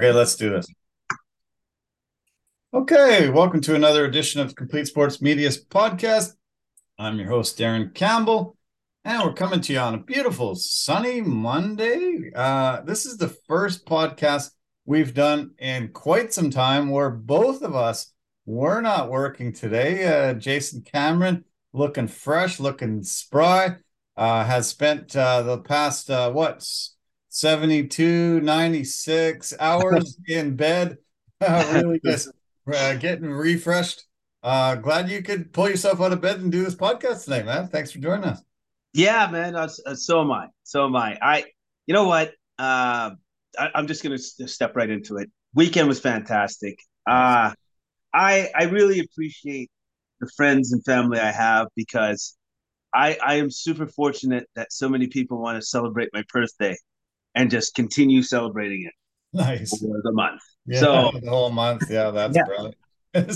Okay, let's do this. Okay, welcome to another edition of Complete Sports Media's podcast. I'm your host, Darren Campbell, and we're coming to you on a beautiful sunny Monday. This is the first podcast we've done in quite some time where both of us were not working today. Jason Cameron, looking fresh, looking spry, has spent the past, 72, 96 hours in bed, really just getting refreshed. Glad you could pull yourself out of bed and do this podcast today, man. Thanks for joining us. Yeah, man. So am I. You know what? I'm just going to step right into it. Weekend was fantastic. I really appreciate the friends and family I have because I am super fortunate that so many people want to celebrate my birthday. And just continue celebrating it. Nice. Over the month. Yeah, so the whole month. Yeah, that's brilliant.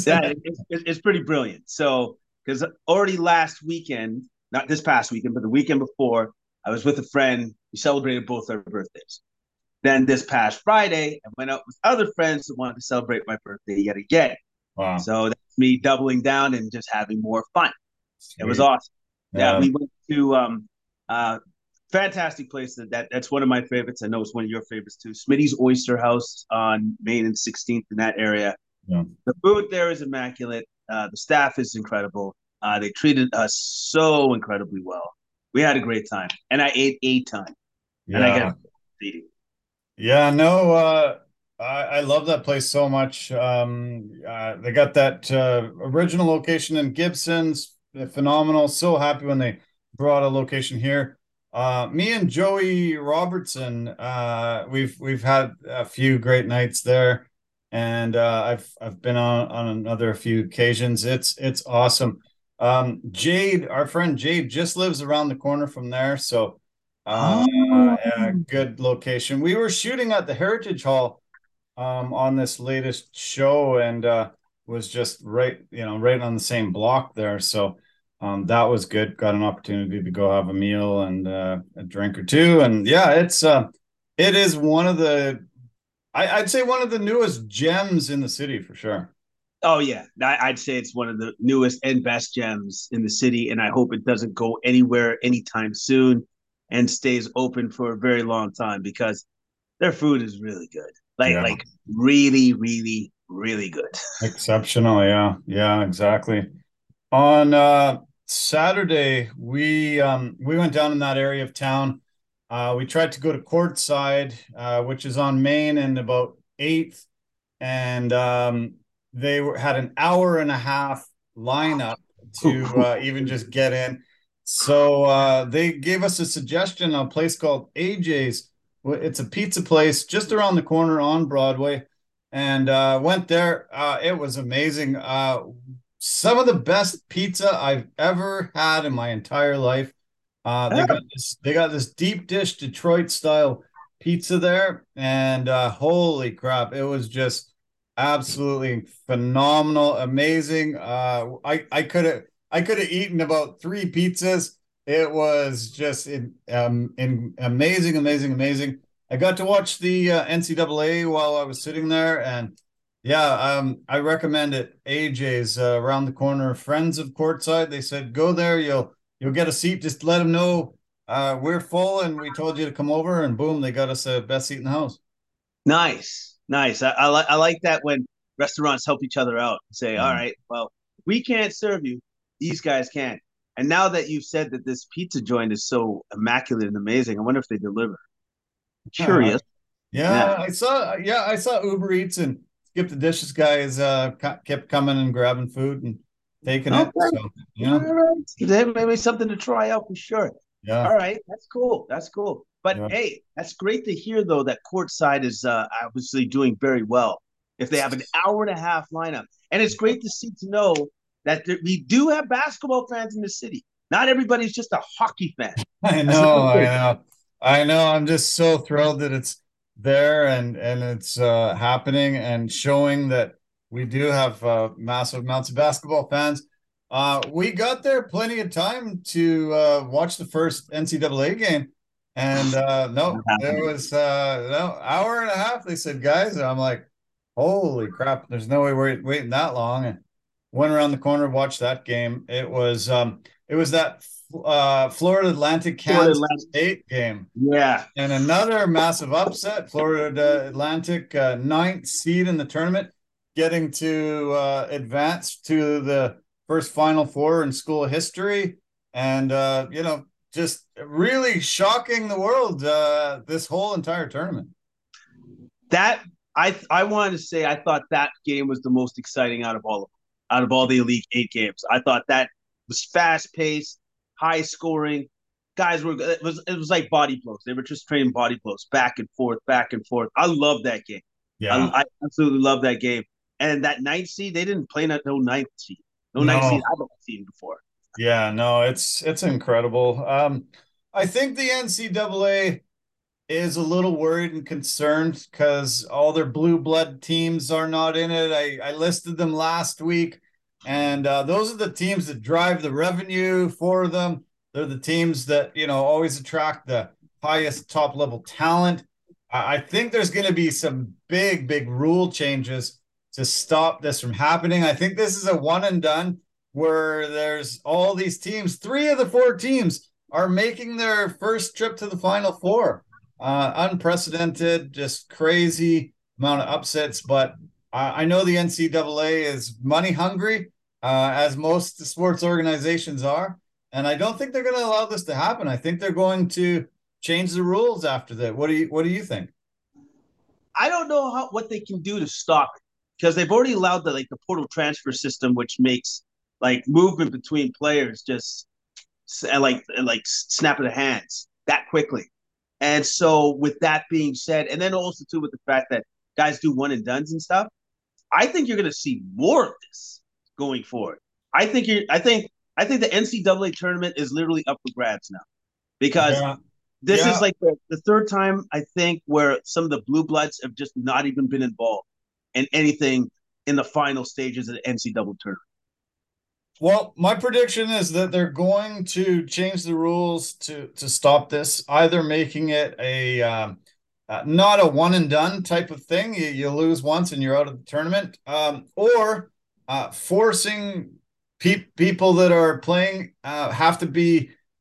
Yeah, it's pretty brilliant. So, because already last weekend, not this past weekend, but the weekend before, I was with a friend. We celebrated both our birthdays. Then this past Friday, I went out with other friends that wanted to celebrate my birthday yet again. Wow. So that's me doubling down and just having more fun. Sweet. It was awesome. Yeah, we went to fantastic place. That's one of my favorites. I know it's one of your favorites too. Smitty's Oyster House on Main and 16th in that area. Yeah. The food there is immaculate. The staff is incredible. They treated us so incredibly well. We had a great time, and I ate a ton. Yeah. And I got eating. Yeah, no, I love that place so much. They got that original location in Gibson's. Phenomenal. So happy when they brought a location here. Me and Joey Robertson, we've had a few great nights there, and I've been on another few occasions. It's awesome. Jade, our friend Jade, just lives around the corner from there, so good location. We were shooting at the Heritage Hall on this latest show, and was just right on the same block there, so. That was good. Got an opportunity to go have a meal and a drink or two. And yeah, it is one of the, I'd say one of the newest gems in the city for sure. Oh yeah. I'd say it's one of the newest and best gems in the city. And I hope it doesn't go anywhere anytime soon and stays open for a very long time because their food is really good. Like really, really, really good. Exceptional. Yeah. Yeah, exactly. On Saturday, we went down in that area of town. We tried to go to Courtside, which is on Main and about 8th, and they had an hour and a half lineup to even just get in. So they gave us a suggestion on a place called AJ's. It's a pizza place just around the corner on Broadway, and went there. It was amazing. Some of the best pizza I've ever had in my entire life. They got this deep dish Detroit style pizza there, and holy crap, it was just absolutely phenomenal, amazing. I could have eaten about 3 pizzas. It was just amazing. I got to watch the NCAA while I was sitting there, and yeah, I recommend it. AJ's around the corner. Friends of Courtside, they said go there. You'll get a seat. Just let them know we're full and we told you to come over. And boom, they got us the best seat in the house. Nice. I like that when restaurants help each other out. And say, all right, well, we can't serve you. These guys can. And now that you've said that this pizza joint is so immaculate and amazing, I wonder if they deliver. I'm curious. Yeah, I saw Uber Eats and Skip the Dishes guys kept coming and grabbing food and taking it. So, maybe something to try out for sure. Yeah. All right. That's cool. But hey, that's great to hear though that Courtside is obviously doing very well. If they have an hour and a half lineup, and it's great to know that we do have basketball fans in the city. Not everybody's just a hockey fan. I know. I'm just so thrilled that it's there and it's happening and showing that we do have massive amounts of basketball fans. We got there plenty of time to watch the first NCAA game, And no, there was no hour and a half. They said, guys, and I'm like, holy crap, there's no way we're waiting that long. And went around the corner, watched that game. It was that Florida Atlantic Kansas State game. Yeah. And another massive upset. Florida Atlantic, ninth seed in the tournament, getting to advance to the first Final Four in school history. And, just really shocking the world this whole entire tournament. That I wanted to say, I thought that game was the most exciting out of all the Elite Eight games. I thought that was fast paced, high scoring. Guys were it was like body blows. They were just trading body blows back and forth, back and forth. I love that game. Yeah, I absolutely love that game. And that ninth seed, they didn't play no ninth seed. No ninth seed I've ever seen before. Yeah, no, it's incredible. I think the NCAA is a little worried and concerned because all their blue blood teams are not in it. I listed them last week, and those are the teams that drive the revenue for them. They're the teams that, always attract the highest top-level talent. I think there's going to be some big, big rule changes to stop this from happening. I think this is a one-and-done where there's all these teams, 3 of the 4 teams are making their first trip to the Final Four. Unprecedented, just crazy amount of upsets. But I know the NCAA is money hungry, as most sports organizations are. And I don't think they're going to allow this to happen. I think they're going to change the rules after that. What do you think? I don't know what they can do to stop it, because they've already allowed the portal transfer system, which makes movement between players just like snap of the hands that quickly. And so with that being said, and then also too with the fact that guys do one and dones and stuff, I think you're going to see more of this going forward. I think the NCAA tournament is literally up for grabs now, because this is the third time I think where some of the blue bloods have just not even been involved in anything in the final stages of the NCAA tournament. Well, my prediction is that they're going to change the rules to stop this, either making it a not a one-and-done type of thing. You lose once and you're out of the tournament, or forcing people that are playing have to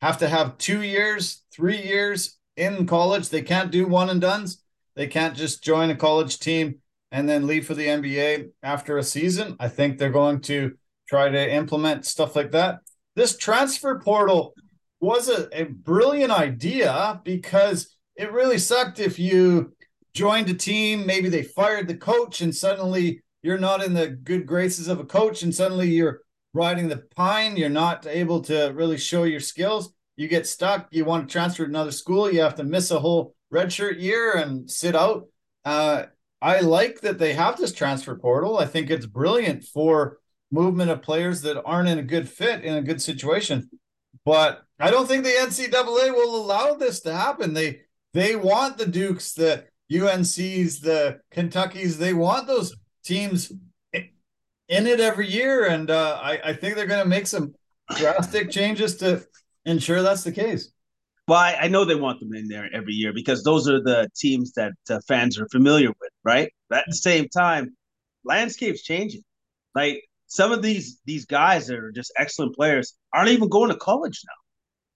have 2 years, 3 years in college. They can't do one-and-dones. They can't just join a college team and then leave for the NBA after a season. I think they're going to try to implement stuff like that. This transfer portal was a brilliant idea, because it really sucked if you joined a team, maybe they fired the coach, and suddenly you're not in the good graces of a coach, and suddenly you're riding the pine. You're not able to really show your skills. You get stuck. You want to transfer to another school. You have to miss a whole redshirt year and sit out. I like that they have this transfer portal. I think it's brilliant for movement of players that aren't in a good fit, in a good situation. But I don't think the NCAA will allow this to happen. They want the Dukes, the UNCs, the Kentuckys. They want those teams in it every year. And I think they're going to make some drastic changes to ensure that's the case. Well, I know they want them in there every year because those are the teams that fans are familiar with, right? But at the same time, landscape's changing. Some of these guys that are just excellent players aren't even going to college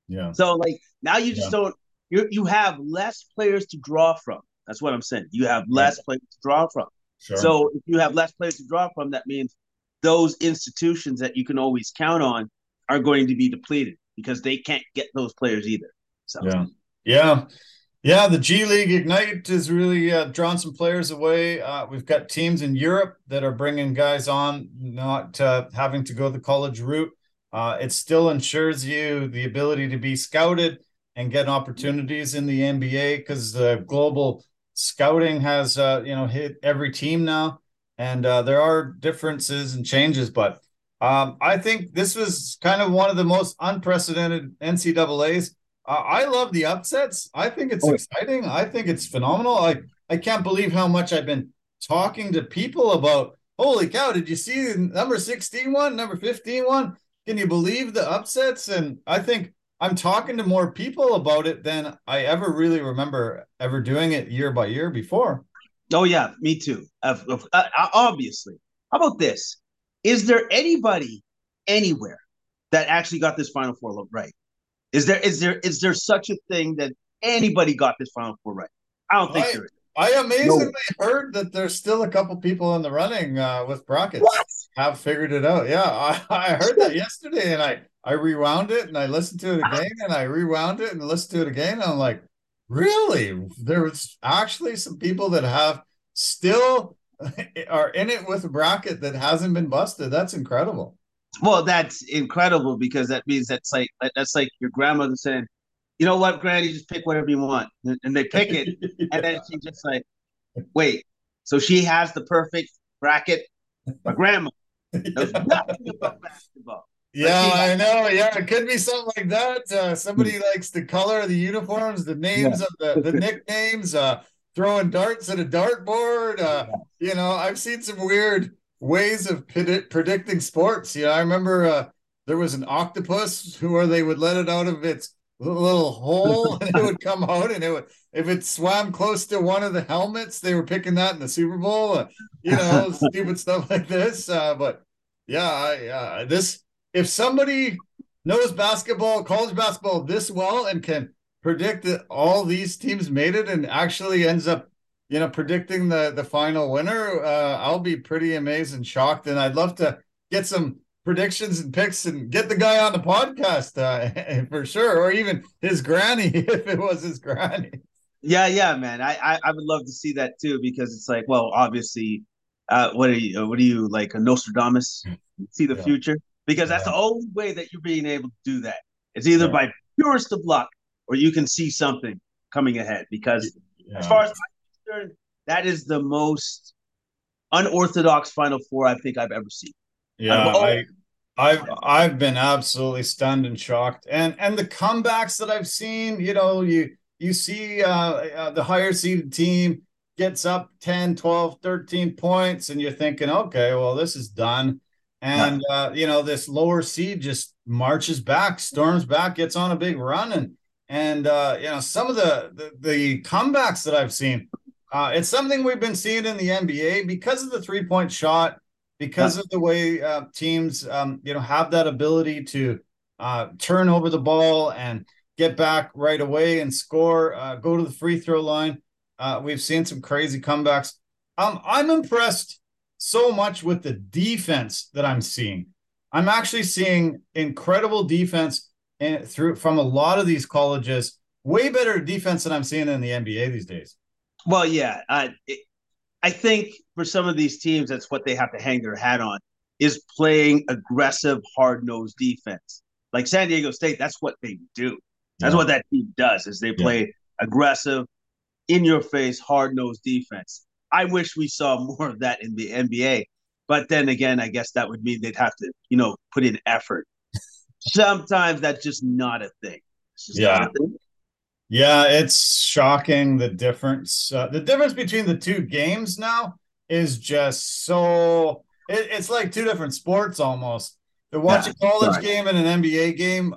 now. Yeah. So now you just don't. You have less players to draw from. That's what I'm saying. You have less players to draw from. Sure. So if you have less players to draw from, that means those institutions that you can always count on are going to be depleted because they can't get those players either. So yeah. The G League Ignite has really drawn some players away. We've got teams in Europe that are bringing guys on, not having to go the college route. It still ensures you the ability to be scouted and get opportunities in the NBA, because the global scouting has hit every team now, and there are differences and changes. But I think this was kind of one of the most unprecedented NCAAs. I love the upsets. I think it's exciting. I think it's phenomenal. I can't believe how much I've been talking to people about, holy cow, did you see number 16 one, number 15 one? Can you believe the upsets? And I think I'm talking to more people about it than I ever really remember ever doing it year by year before. Oh, yeah, me too. Obviously. How about this? Is there anybody anywhere that actually got this Final Four look right? Is there such a thing that anybody got this Final Four right? I don't think there is. I amazingly heard that there's still a couple people in the running with brackets. What? Have figured it out. Yeah, I heard that yesterday, and I rewound it, and I listened to it again, and I rewound it and listened to it again, and I'm like, really? There was actually some people that have still are in it with a bracket that hasn't been busted. That's incredible. Well, that's incredible because that means that's like your grandmother said, you know what, Granny, just pick whatever you want. And they pick it. Yeah. And then she's just like, wait, so she has the perfect bracket? My grandma knows nothing about basketball. Yeah, I know. Yeah, it could be something like that. Somebody likes the color of the uniforms, the names of the nicknames, throwing darts at a dartboard. You know, I've seen some weird ways of predicting sports. You know, I remember there was an octopus where they would let it out of its little hole and it would come out, and it would, if it swam close to one of the helmets, they were picking that in the Super Bowl. You know, stupid stuff like this. But yeah, if somebody knows basketball, college basketball this well, and can predict that all these teams made it and actually ends up, you know, predicting the final winner, I'll be pretty amazed and shocked. And I'd love to get some predictions and picks and get the guy on the podcast for sure, or even his granny if it was his granny. Yeah, man. I would love to see that too, because it's like, well, obviously, what are you like, a Nostradamus? See the future? Because that's the only way that you're being able to do that. It's either by purest of luck, or you can see something coming ahead. Because as far as I'm concerned, that is the most unorthodox Final Four I think I've ever seen. Yeah, I've been absolutely stunned and shocked, and the comebacks that I've seen. You know, you see the higher seeded team gets up 10, 12, 13 points, and you're thinking, okay, well, this is done. And you know, this lower seed just marches back, storms back, gets on a big run, and you know, some of the comebacks that I've seen, it's something we've been seeing in the NBA because of the 3-point shot. Because of the way teams, you know, have that ability to turn over the ball and get back right away and score, go to the free throw line. We've seen some crazy comebacks. I'm impressed so much with the defense that I'm seeing. I'm actually seeing incredible defense from a lot of these colleges, way better defense than I'm seeing in the NBA these days. Well, yeah, I think for some of these teams, that's what they have to hang their hat on, is playing aggressive, hard-nosed defense. Like San Diego State, that's what they do. That's what that team does, is they play aggressive, in-your-face, hard-nosed defense. I wish we saw more of that in the NBA. But then again, I guess that would mean they'd have to, you know, put in effort. Sometimes that's just not a thing. It's just not a thing. Yeah, it's shocking, the difference. The difference between the two games now is just so – it's like two different sports almost. To watch a college game and an NBA game,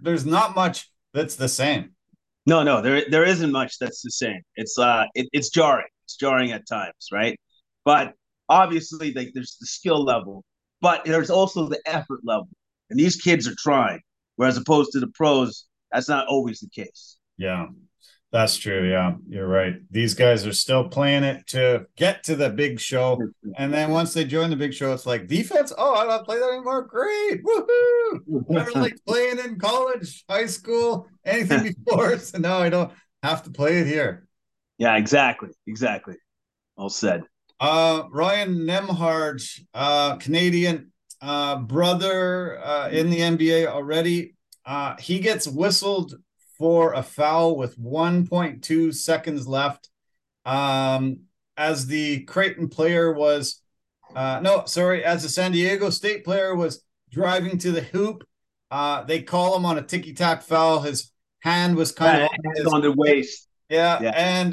there's not much that's the same. No, there isn't much that's the same. It's jarring. It's jarring at times, right? But obviously, like, there's the skill level, but there's also the effort level. And these kids are trying, whereas opposed to the pros – that's not always the case. Yeah, that's true. Yeah, you're right. These guys are still playing it to get to the big show. And then once they join the big show, it's like, defense? Oh, I don't play that anymore. Great. Woohoo. Never liked playing in college, high school, anything before. So now I don't have to play it here. Yeah, exactly. All said. Ryan Nemhard, Canadian brother in the NBA already. He gets whistled for a foul with 1.2 seconds left as the Creighton player was as the San Diego State player was driving to the hoop. They call him on a ticky-tack foul. His hand was kind of on the waist. Yeah. And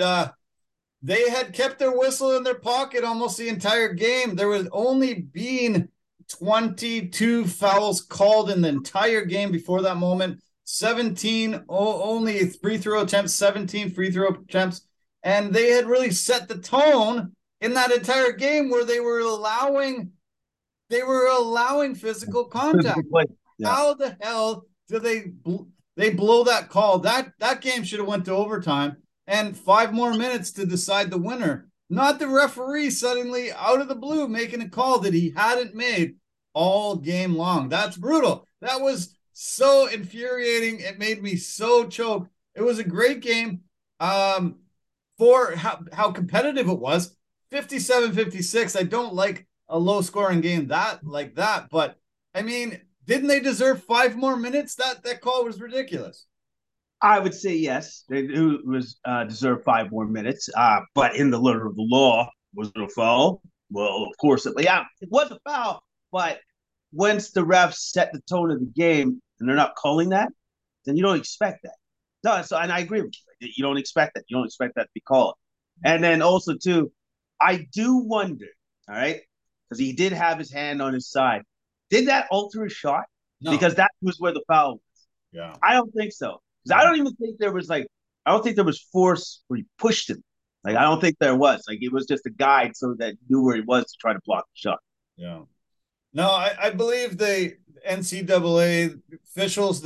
they had kept their whistle in their pocket almost the entire game. There was only been 22 fouls called in the entire game before that moment, 17 only free throw attempts, 17 free throw attempts. And they had really set the tone in that entire game where they were allowing physical contact. Yeah. How the hell do they blow that call? That game should have went to overtime and 5 more minutes to decide the winner. Not the referee suddenly out of the blue making a call that he hadn't made all game long. That's brutal. That was so infuriating. It made me so choke. It was a great game for how competitive it was. 57-56. I don't like a low-scoring game like that, but, I mean, didn't they deserve 5 more minutes? That call was ridiculous. I would say yes. They deserved 5 more minutes. But in the letter of the law, was it a foul? Well, of course, it was a foul. But once the refs set the tone of the game and they're not calling that, then you don't expect that. No, so, and I agree with you. You don't expect that. You don't expect that to be called. And then also, too, I do wonder, all right, because he did have his hand on his side. Did that alter his shot? No. Because that was where the foul was. Yeah. I don't think so. Because I don't even think there was force where he pushed him. Like, I don't think there was. Like, it was just a guide so that he knew where he was to try to block the shot. Yeah. No, I believe the NCAA officials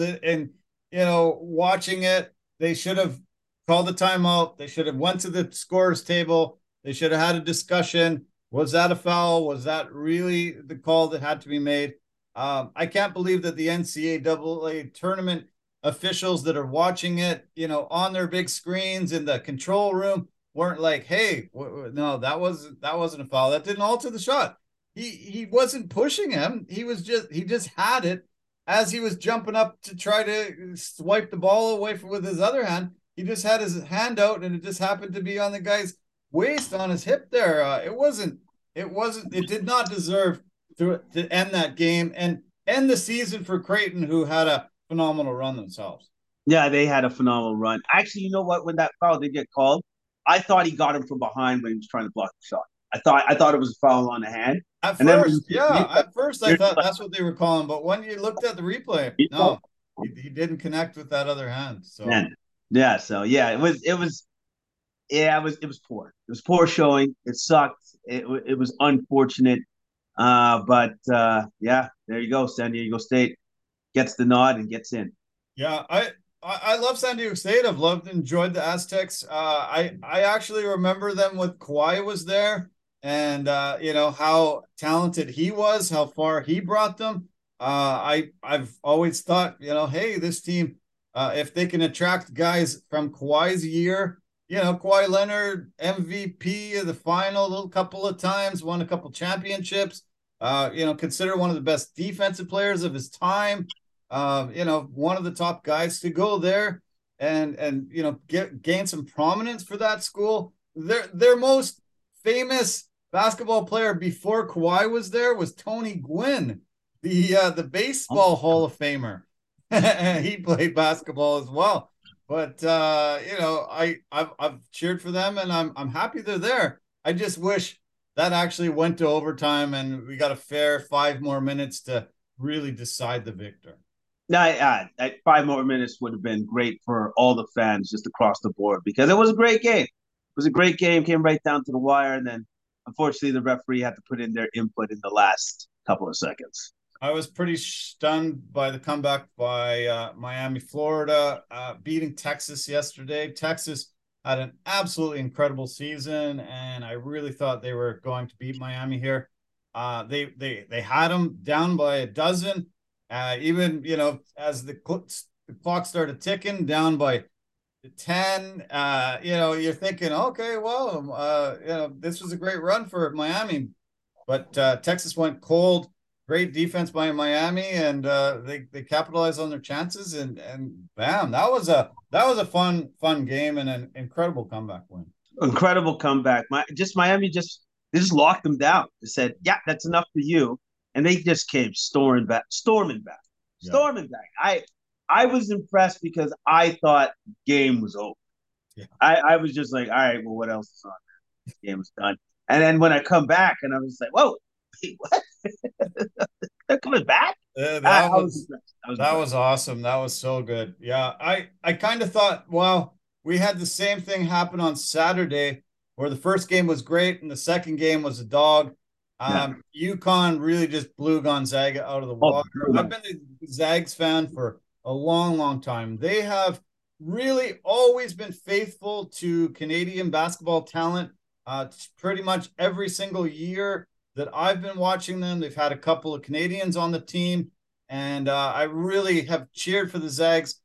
watching it, they should have called the timeout. They should have went to the scorer's table. They should have had a discussion. Was that a foul? Was that really the call that had to be made? I can't believe that the NCAA tournament officials that are watching it, on their big screens in the control room weren't like, "Hey, no, that wasn't a foul. That didn't alter the shot. He wasn't pushing him. He just had it as he was jumping up to try to swipe the ball away with his other hand. He just had his hand out, and it just happened to be on the guy's waist, on his hip there. It did not deserve to end that game and end the season for Creighton, who had a phenomenal run themselves. Yeah, they had a phenomenal run. Actually, you know what? When that foul did get called, I thought he got him from behind when he was trying to block the shot. I thought it was a foul on the hand. At first I thought that's what they were calling, but when you looked at the replay, no, he didn't connect with that other hand. So it was poor. It was poor showing. It sucked. It was unfortunate. But there you go. San Diego State gets the nod and gets in. Yeah, I love San Diego State. I've enjoyed the Aztecs. I actually remember them with Kawhi was there and, how talented he was, how far he brought them. I've always thought, hey, this team, if they can attract guys from Kawhi's year, Kawhi Leonard, MVP of the final a little couple of times, won a couple championships, considered one of the best defensive players of his time. One of the top guys to go there and gain some prominence for that school. Their most famous basketball player before Kawhi was there was Tony Gwynn, the baseball Hall of Famer. He played basketball as well. But I've cheered for them and I'm happy they're there. I just wish that actually went to overtime and we got a fair 5 more minutes to really decide the victor. Now, 5 more minutes would have been great for all the fans just across the board because it was a great game. It was a great game, came right down to the wire, and then unfortunately the referee had to put in their input in the last couple of seconds. I was pretty stunned by the comeback by Miami, Florida, beating Texas yesterday. Texas had an absolutely incredible season, and I really thought they were going to beat Miami here. They had them down by a dozen, as the clock started ticking, down by 10. You're thinking, okay, well, this was a great run for Miami, but Texas went cold. Great defense by Miami, and they capitalized on their chances, and bam, that was a fun game and an incredible comeback win. Incredible comeback. Miami just locked them down. They said, "Yeah, that's enough for you," and they just came storming back. I was impressed because I thought the game was over. Yeah. I was just like, "All right, well, what else is on there? This game is done." And then when I come back, and I was like, "Whoa, wait, what?" They're coming back? That was awesome. That was so good. Yeah, I kind of thought, well, we had the same thing happen on Saturday where the first game was great and the second game was a dog. UConn really just blew Gonzaga out of the water. I've been a Zags fan for a long, long time. They have really always been faithful to Canadian basketball talent. Pretty much every single year that I've been watching them, they've had a couple of Canadians on the team, and I really have cheered for the Zags.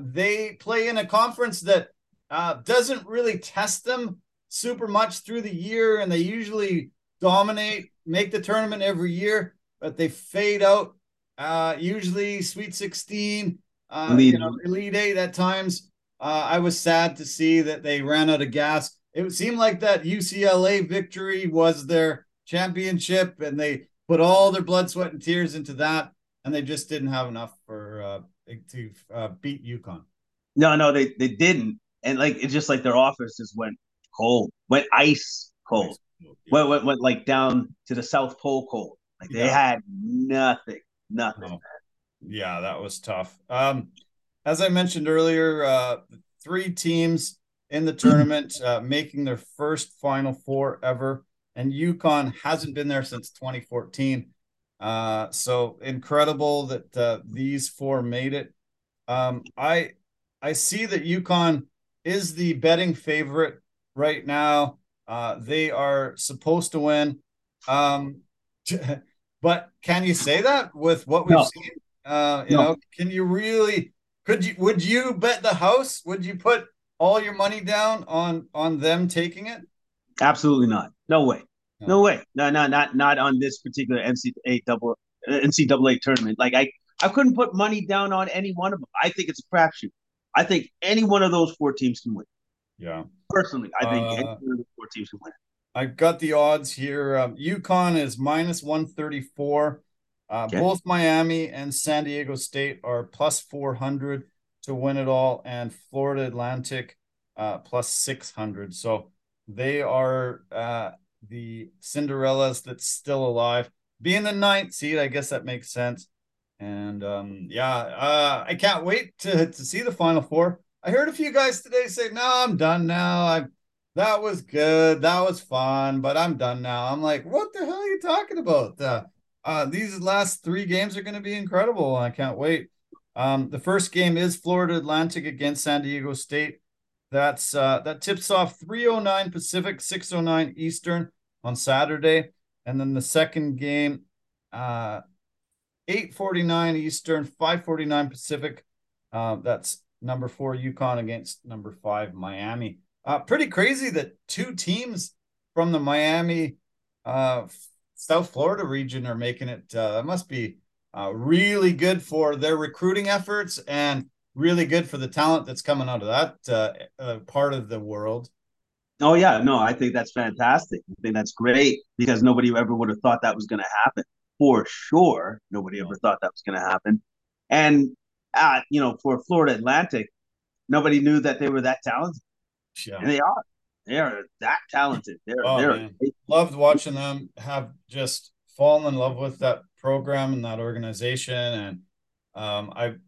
They play in a conference that doesn't really test them super much through the year, and they usually dominate, make the tournament every year, but they fade out, usually Sweet 16, Elite 8 at times. I was sad to see that they ran out of gas. It seemed like that UCLA victory was their championship, and they put all their blood, sweat, and tears into that, and they just didn't have enough to beat UConn. No, they didn't. And like it's just like their offense just went ice cold. Yeah. Went like down to the South Pole cold. Like they had nothing. No. Yeah, that was tough. As I mentioned earlier, 3 teams in the tournament making their first Final Four ever, and UConn hasn't been there since 2014. So incredible that these 4 made it. I see that UConn is the betting favorite right now. They are supposed to win. But can you say that with what we've seen? Can you really – would you bet the house? Would you put all your money down on them taking it? Absolutely not. No way. No way. Not on this particular NCAA tournament. Like I couldn't put money down on any one of them. I think it's a crapshoot. I think any one of those 4 teams can win. Yeah. Personally, I think any one of the 4 teams can win. I've got the odds here. UConn is -134. Both Miami and San Diego State are +400 to win it all, and Florida Atlantic +600. So they are the Cinderellas that's still alive. Being the 9th seed, I guess that makes sense. And I can't wait to see the Final Four. I heard a few guys today say, "No, I'm done now. That was good. That was fun, but I'm done now." I'm like, what the hell are you talking about? These last 3 games are going to be incredible. I can't wait. The first game is Florida Atlantic against San Diego State. That's that tips off 3:09 Pacific, 6:09 Eastern on Saturday. And then the second game, 8:49 Eastern, 5:49 Pacific. That's number 4 UConn against number 5 Miami. Pretty crazy that 2 teams from the Miami, South Florida region are making it. That must be really good for their recruiting efforts and really good for the talent that's coming out of that part of the world. Oh, yeah. No, I think that's fantastic. I think that's great because nobody ever would have thought that was going to happen. For sure, nobody ever thought that was going to happen. And, for Florida Atlantic, nobody knew that they were that talented. Yeah. And they are that talented. Loved watching them, have just fallen in love with that program and that organization. And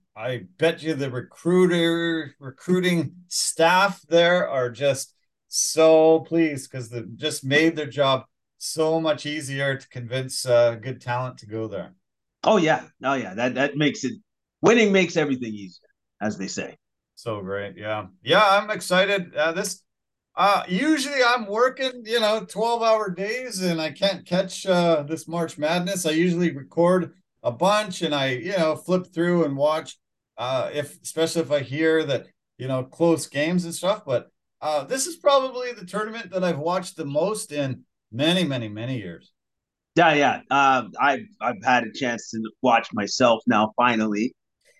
I bet you the recruiting staff there are just so pleased because they just made their job so much easier to convince good talent to go there. Oh yeah. Oh yeah. That makes it, winning makes everything easier, as they say. So great. Yeah. Yeah. I'm excited. Usually I'm working, 12-hour days and I can't catch this March Madness. I usually record a bunch and I, flip through and watch, especially if I hear that, close games and stuff. But this is probably the tournament that I've watched the most in many, many, many years. Yeah. Yeah. I've had a chance to watch myself now, finally,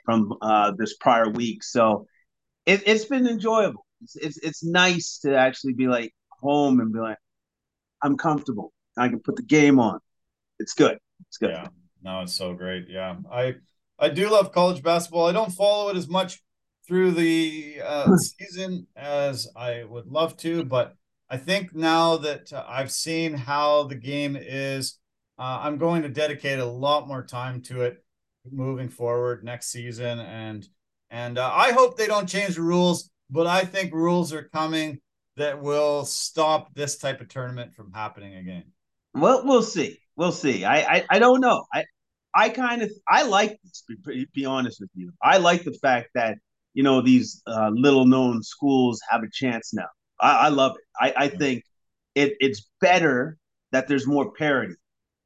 from this prior week. So, It's been enjoyable. It's nice to actually be like home and be like, I'm comfortable. I can put the game on. It's good. It's good. Yeah. No, it's so great. Yeah. I do love college basketball. I don't follow it as much through the season as I would love to, but I think now that I've seen how the game is I'm going to dedicate a lot more time to it moving forward next season. And I hope they don't change the rules, but I think rules are coming that will stop this type of tournament from happening again. Well, we'll see. We'll see. I don't know. I like this, to be honest with you. I like the fact that, you know, these little known schools have a chance now. I love it. I think it's better that there's more parity.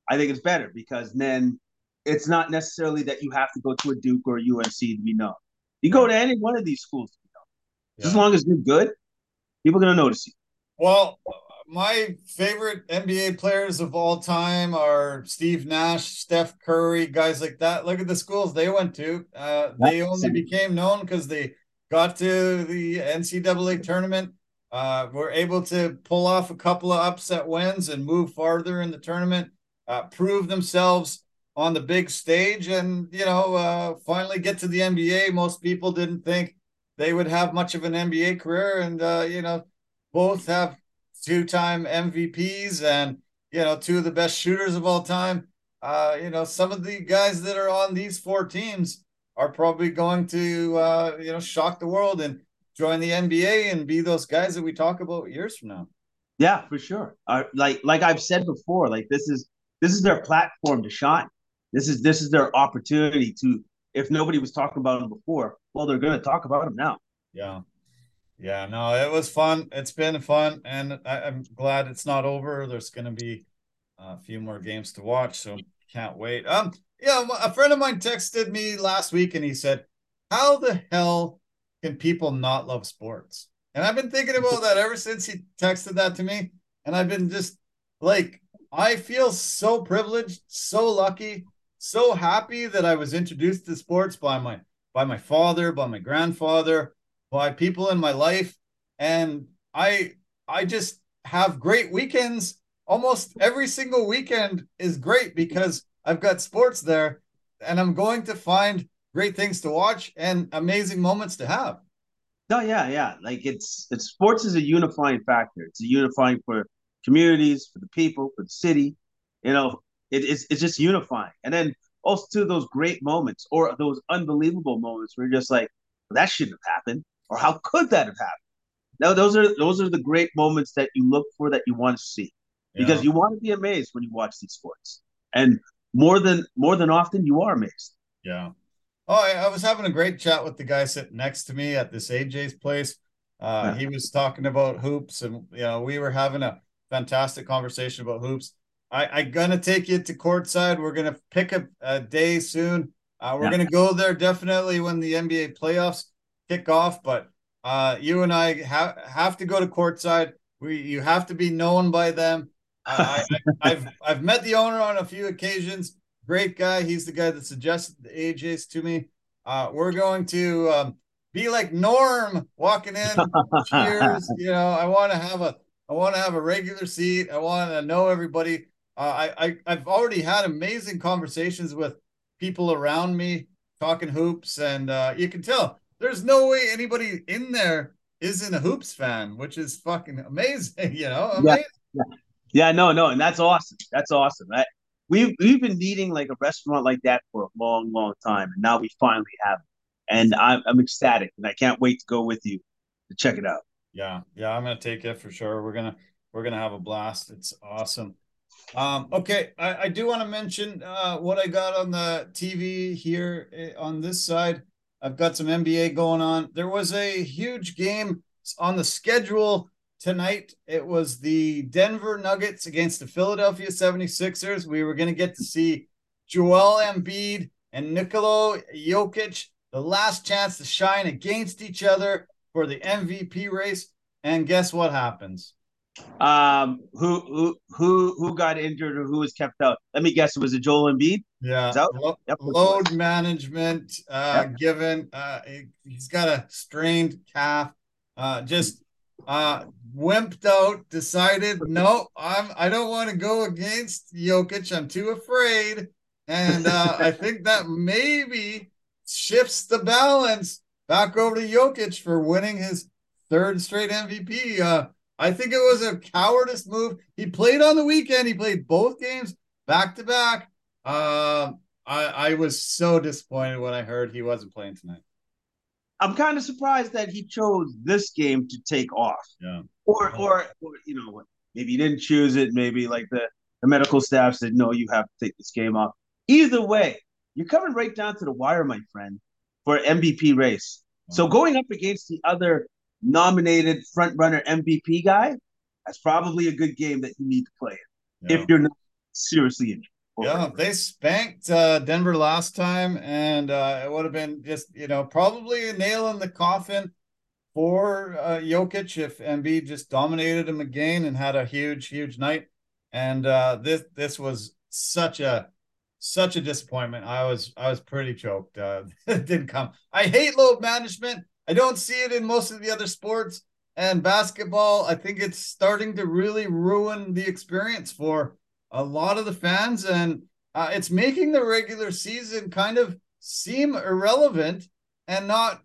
I think it's better because then it's not necessarily that you have to go to a Duke or a UNC to be known. You go to any one of these schools to be known. Yeah. As long as you're good, people are going to notice you. Well, my favorite NBA players of all time are Steve Nash, Steph Curry, guys like that. Look at the schools they went to. They only became known because they got to the NCAA tournament, were able to pull off a couple of upset wins and move farther in the tournament, prove themselves on the big stage, and, you know, finally get to the NBA. Most people didn't think they would have much of an NBA career, and, you know, both have two-time MVPs and, you know, two of the best shooters of all time. You know, some of the guys that are on these four teams are probably going to, you know, shock the world and join the NBA and be those guys that we talk about years from now. Yeah, for sure. Like I've said before, like this is their platform to shine. This is their opportunity to, if nobody was talking about them before, well, they're going to talk about them now. Yeah. Yeah, no, it was fun. It's been fun, and I'm glad it's not over. There's going to be a few more games to watch, so can't wait. Yeah, a friend of mine texted me last week, and he said, how the hell can people not love sports? And I've been thinking about that ever since he texted that to me, and I've been just like, I feel so privileged, so lucky, so happy that I was introduced to sports by my father, by my grandfather, by people in my life, and I just have great weekends. Almost every single weekend is great because I've got sports there, and I'm going to find great things to watch and amazing moments to have. Oh, yeah. Like it's sports is a unifying factor. It's a unifying for communities, for the people, for the city. You know, it's just unifying. And then also to those great moments or those unbelievable moments where you're just like, well, that shouldn't have happened. Or how could that have happened? No, those are the great moments that you look for, that you want to see, because you want to be amazed when you watch these sports, and more than often you are amazed. Yeah. Oh, I was having a great chat with the guy sitting next to me at this AJ's place. He was talking about hoops, and you know we were having a fantastic conversation about hoops. I'm gonna take you to Courtside. We're gonna pick a day soon. We're gonna go there definitely when the NBA playoffs kick off, but you and I have to go to Courtside. You have to be known by them. I've met the owner on a few occasions. Great guy. He's the guy that suggested the AJ's to me. We're going to be like Norm walking in. Cheers. You know, I want to have a regular seat. I want to know everybody. I've already had amazing conversations with people around me talking hoops, and you can tell there's no way anybody in there isn't a hoops fan, which is fucking amazing, you know? Amazing. Yeah, no, and that's awesome. That's awesome. We've been needing like a restaurant like that for a long, long time, and now we finally have it. And I'm ecstatic, and I can't wait to go with you to check it out. Yeah, I'm gonna take it for sure. We're gonna have a blast. It's awesome. Okay, I do want to mention what I got on the TV here on this side. I've got some NBA going on. There was a huge game on the schedule tonight. It was the Denver Nuggets against the Philadelphia 76ers. We were going to get to see Joel Embiid and Nikola Jokic, the last chance to shine against each other for the MVP race. And guess what happens? Who got injured or who was kept out? Let me guess. Was it Joel Embiid? Yeah. Yep. Load management given. He's got a strained calf. Just wimped out. Decided no, I don't want to go against Jokic. I'm too afraid, and I think that maybe shifts the balance back over to Jokic for winning his third straight MVP. I think it was a cowardice move. He played on the weekend. He played both games. back to back. I was so disappointed when I heard he wasn't playing tonight. I'm kind of surprised that he chose this game to take off. Yeah. Or you know, maybe he didn't choose it. Maybe like the medical staff said, no, you have to take this game off. Either way, you're coming right down to the wire, my friend, for MVP race. Wow. So going up against the other nominated front-runner MVP guy, that's probably a good game that you need to play in if you're not seriously injured. Yeah, they spanked Denver last time, and it would have been just, you know, probably a nail in the coffin for Jokic if Embiid just dominated him again and had a huge, huge night. And this was such a disappointment. I was pretty choked. It didn't come. I hate load management. I don't see it in most of the other sports, and basketball, I think it's starting to really ruin the experience for a lot of the fans, and it's making the regular season kind of seem irrelevant and not,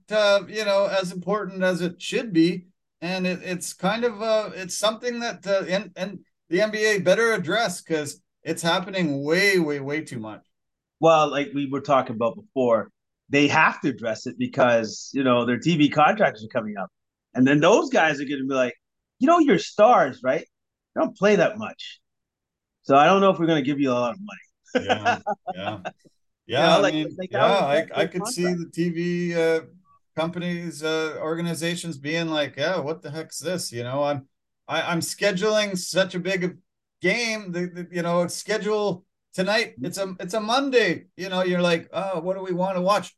you know, as important as it should be. And it's kind of it's something that and the NBA better address, because it's happening way, way, way too much. Well, like we were talking about before, they have to address it because, you know, their TV contracts are coming up, and then those guys are going to be like, you know, your stars, right? They don't play that much. So I don't know if we're going to give you a lot of money. Yeah. You know, I could see the TV companies, organizations being like, yeah, what the heck's this? You know, I'm scheduling such a big game. The you know, schedule tonight. It's a Monday. You know, you're like, oh, what do we want to watch?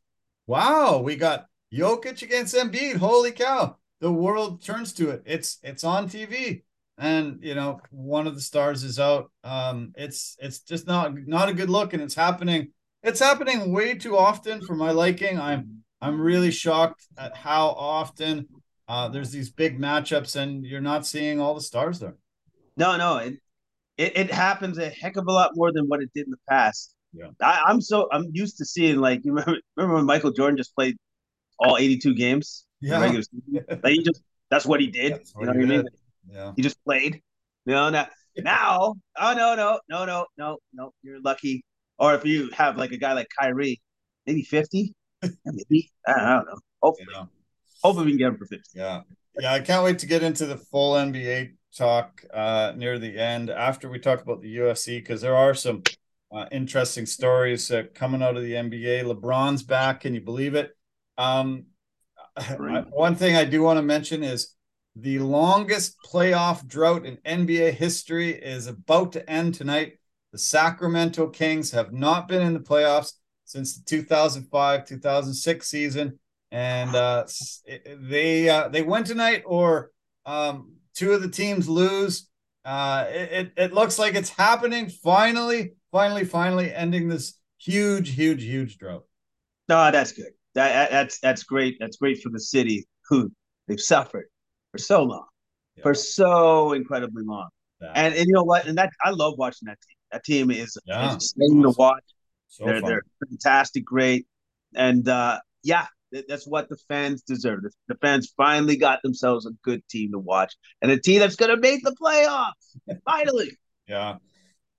Wow, we got Jokic against Embiid. Holy cow! The world turns to it. It's on TV. And, you know, one of the stars is out. It's just not a good look, and it's happening way too often for my liking. I'm really shocked at how often there's these big matchups and you're not seeing all the stars there. No, it happens a heck of a lot more than what it did in the past. Yeah, I'm used to seeing, like, you remember when Michael Jordan just played all 82 games? Yeah, like he just, that's what he did. You know what I mean? Yeah, he just played. You know, now, oh no. You're lucky, or if you have like a guy like Kyrie, maybe 50, maybe I don't know. Hopefully we can get him for 50. Yeah. I can't wait to get into the full NBA talk near the end after we talk about the UFC, because there are some interesting stories coming out of the NBA. LeBron's back. Can you believe it? One thing I do want to mention is, the longest playoff drought in NBA history is about to end tonight. The Sacramento Kings have not been in the playoffs since the 2005-2006 season, and they win tonight, or two of the teams lose. It looks like it's happening finally, ending this huge drought. No, that's good. That's great. That's great for the city who they've suffered for so long, for so incredibly long. Yeah. And you know what? And that, I love watching that team. That team is exciting to watch. So they're fantastic, great. And that's what the fans deserve. The fans finally got themselves a good team to watch, and a team that's going to make the playoffs, finally. Yeah.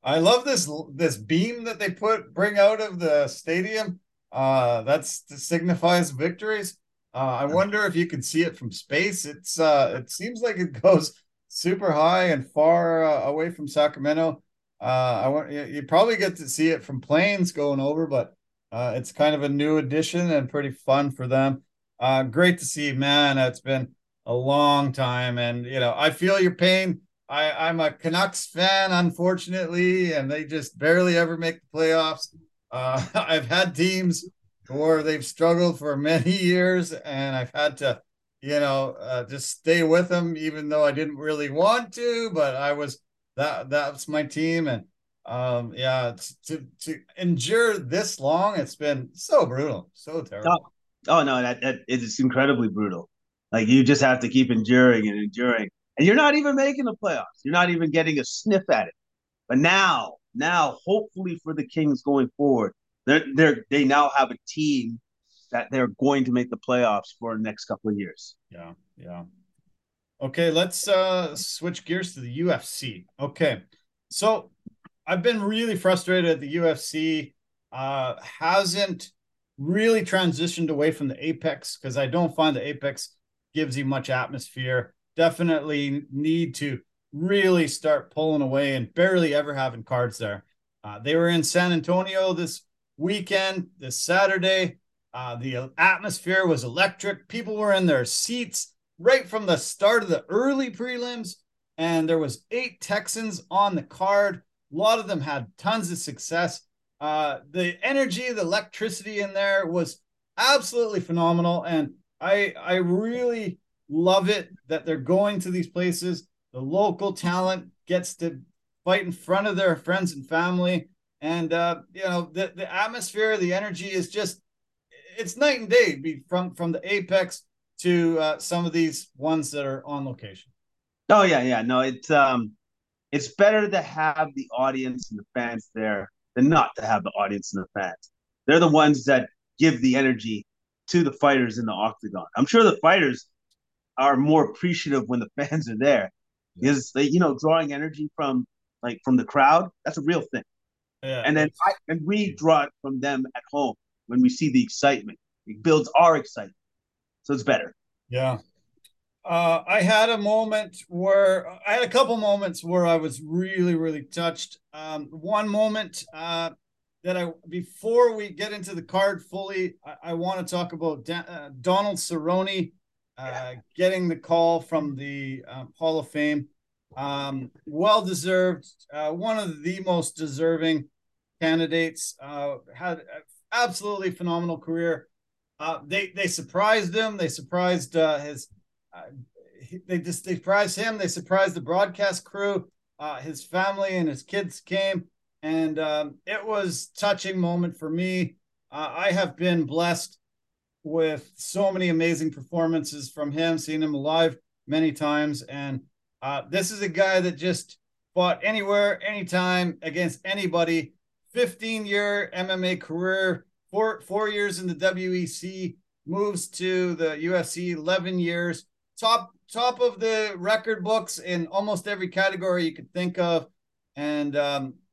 I love this beam that they bring out of the stadium. That signifies victories. I wonder if you can see it from space. It seems like it goes super high and far away from Sacramento. You probably get to see it from planes going over, but it's kind of a new addition and pretty fun for them. Great to see, man. It's been a long time, and you know, I feel your pain. I'm a Canucks fan, unfortunately, and they just barely ever make the playoffs. I've had teams or they've struggled for many years, and I've had to, you know, just stay with them, even though I didn't really want to, but I was, that's my team. And to endure this long, it's been so brutal, so terrible. Oh no, that it's incredibly brutal. Like, you just have to keep enduring, and you're not even making the playoffs. You're not even getting a sniff at it. But now, hopefully for the Kings going forward, They now have a team that they're going to make the playoffs for the next couple of years. Yeah. Okay, let's switch gears to the UFC. Okay, so I've been really frustrated at the UFC. Hasn't really transitioned away from the Apex because I don't find the Apex gives you much atmosphere. Definitely need to really start pulling away and barely ever having cards there. They were in San Antonio this weekend, this Saturday. The atmosphere was electric. People were in their seats right from the start of the early prelims, and there was 8 Texans on the card. A lot of them had tons of success. The energy, the electricity in there was absolutely phenomenal, and I really love it that they're going to these places. The local talent gets to fight in front of their friends and family, and you know, the atmosphere, the energy is just, it's night and day from the Apex to some of these ones that are on location. Oh yeah, no, it's better to have the audience and the fans there than not to have the audience and the fans. They're the ones that give the energy to the fighters in the octagon. I'm sure the fighters are more appreciative when the fans are there, because they, you know, drawing energy from the crowd, that's a real thing. Yeah. And then we draw it from them at home. When we see the excitement, it builds our excitement. So it's better. Yeah. I had a couple moments where I was really, really touched. One moment before we get into the card fully, I want to talk about Donald Cerrone getting the call from the Hall of Fame. Well-deserved. One of the most deserving candidates. Had absolutely phenomenal career. They surprised him. They surprised his. They surprised him. They surprised the broadcast crew. His family and his kids came, and it was a touching moment for me. I have been blessed with so many amazing performances from him. Seen him live many times, and this is a guy that just fought anywhere, anytime, against anybody. 15-year MMA career, four years in the WEC, moves to the UFC, 11 years, top of the record books in almost every category you could think of, and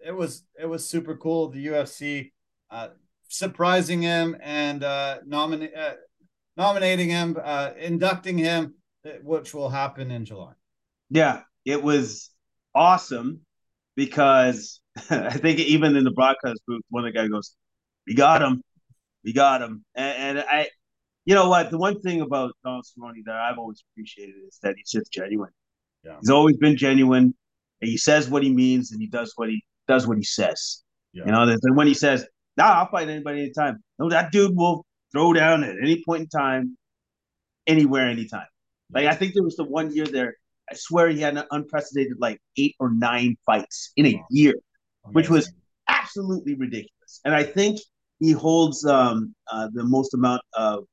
it was super cool. The UFC surprising him and nominating him, inducting him, which will happen in July. Yeah, it was awesome because I think even in the broadcast booth, one of the guys goes, "We got him." And I, you know what? The one thing about Donald Cerrone that I've always appreciated is that he's just genuine. Yeah. He's always been genuine, and he says what he means, and he does what he says. Yeah. You know, and when he says, "Nah, I'll fight anybody anytime," no, that dude will throw down at any point in time, anywhere, anytime. Yeah. Like I think there was the one year there, I swear he had an unprecedented like 8 or 9 fights in a year. Amazing. Which was absolutely ridiculous. And I think he holds the most amount of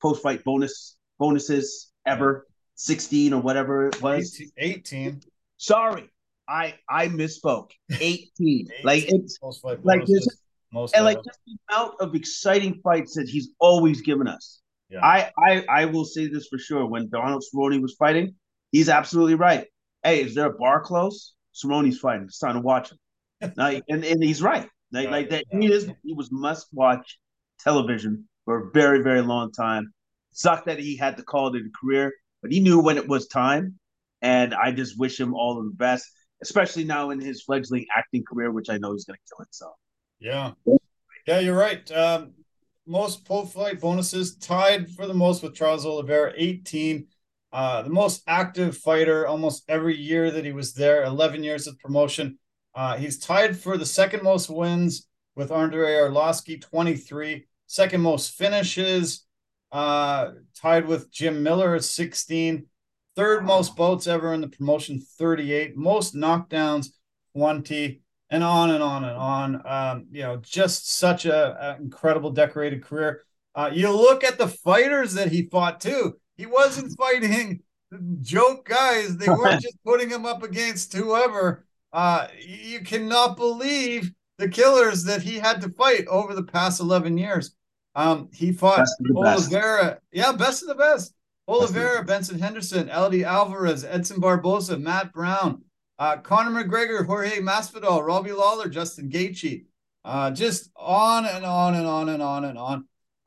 post-fight bonuses ever, 16 or whatever it was. 18. Sorry, I misspoke. 18. Like it's post-fight bonuses, just the amount of exciting fights that he's always given us. Yeah. I will say this for sure. When Donald Cerrone was fighting, he's absolutely right. Hey, is there a bar close? Cerrone's fighting. It's time to watch him. Like, and he's right. Like that, yeah. He was must-watch television for a very, very long time. It sucked that he had to call it a career, but he knew when it was time. And I just wish him all the best, especially now in his fledgling acting career, which I know he's going to kill himself. Yeah, you're right. Most post-fight bonuses, tied for the most with Charles Oliveira, 18. The most active fighter almost every year that he was there, 11 years of promotion. He's tied for the second most wins with Andrei Arlovski, 23. Second most finishes, tied with Jim Miller at 16. Third most bouts ever in the promotion, 38. Most knockdowns, 20, and on and on and on. You know, just such an incredible decorated career. You look at the fighters that he fought too. He wasn't fighting joke guys. They weren't just putting him up against whoever. You cannot believe the killers that he had to fight over the past 11 years. He fought Oliveira. Yeah, best of the best. Oliveira, Benson Henderson, Eldy Alvarez, Edson Barboza, Matt Brown, Conor McGregor, Jorge Masvidal, Robbie Lawler, Justin Gaethje, just on and on and on and on and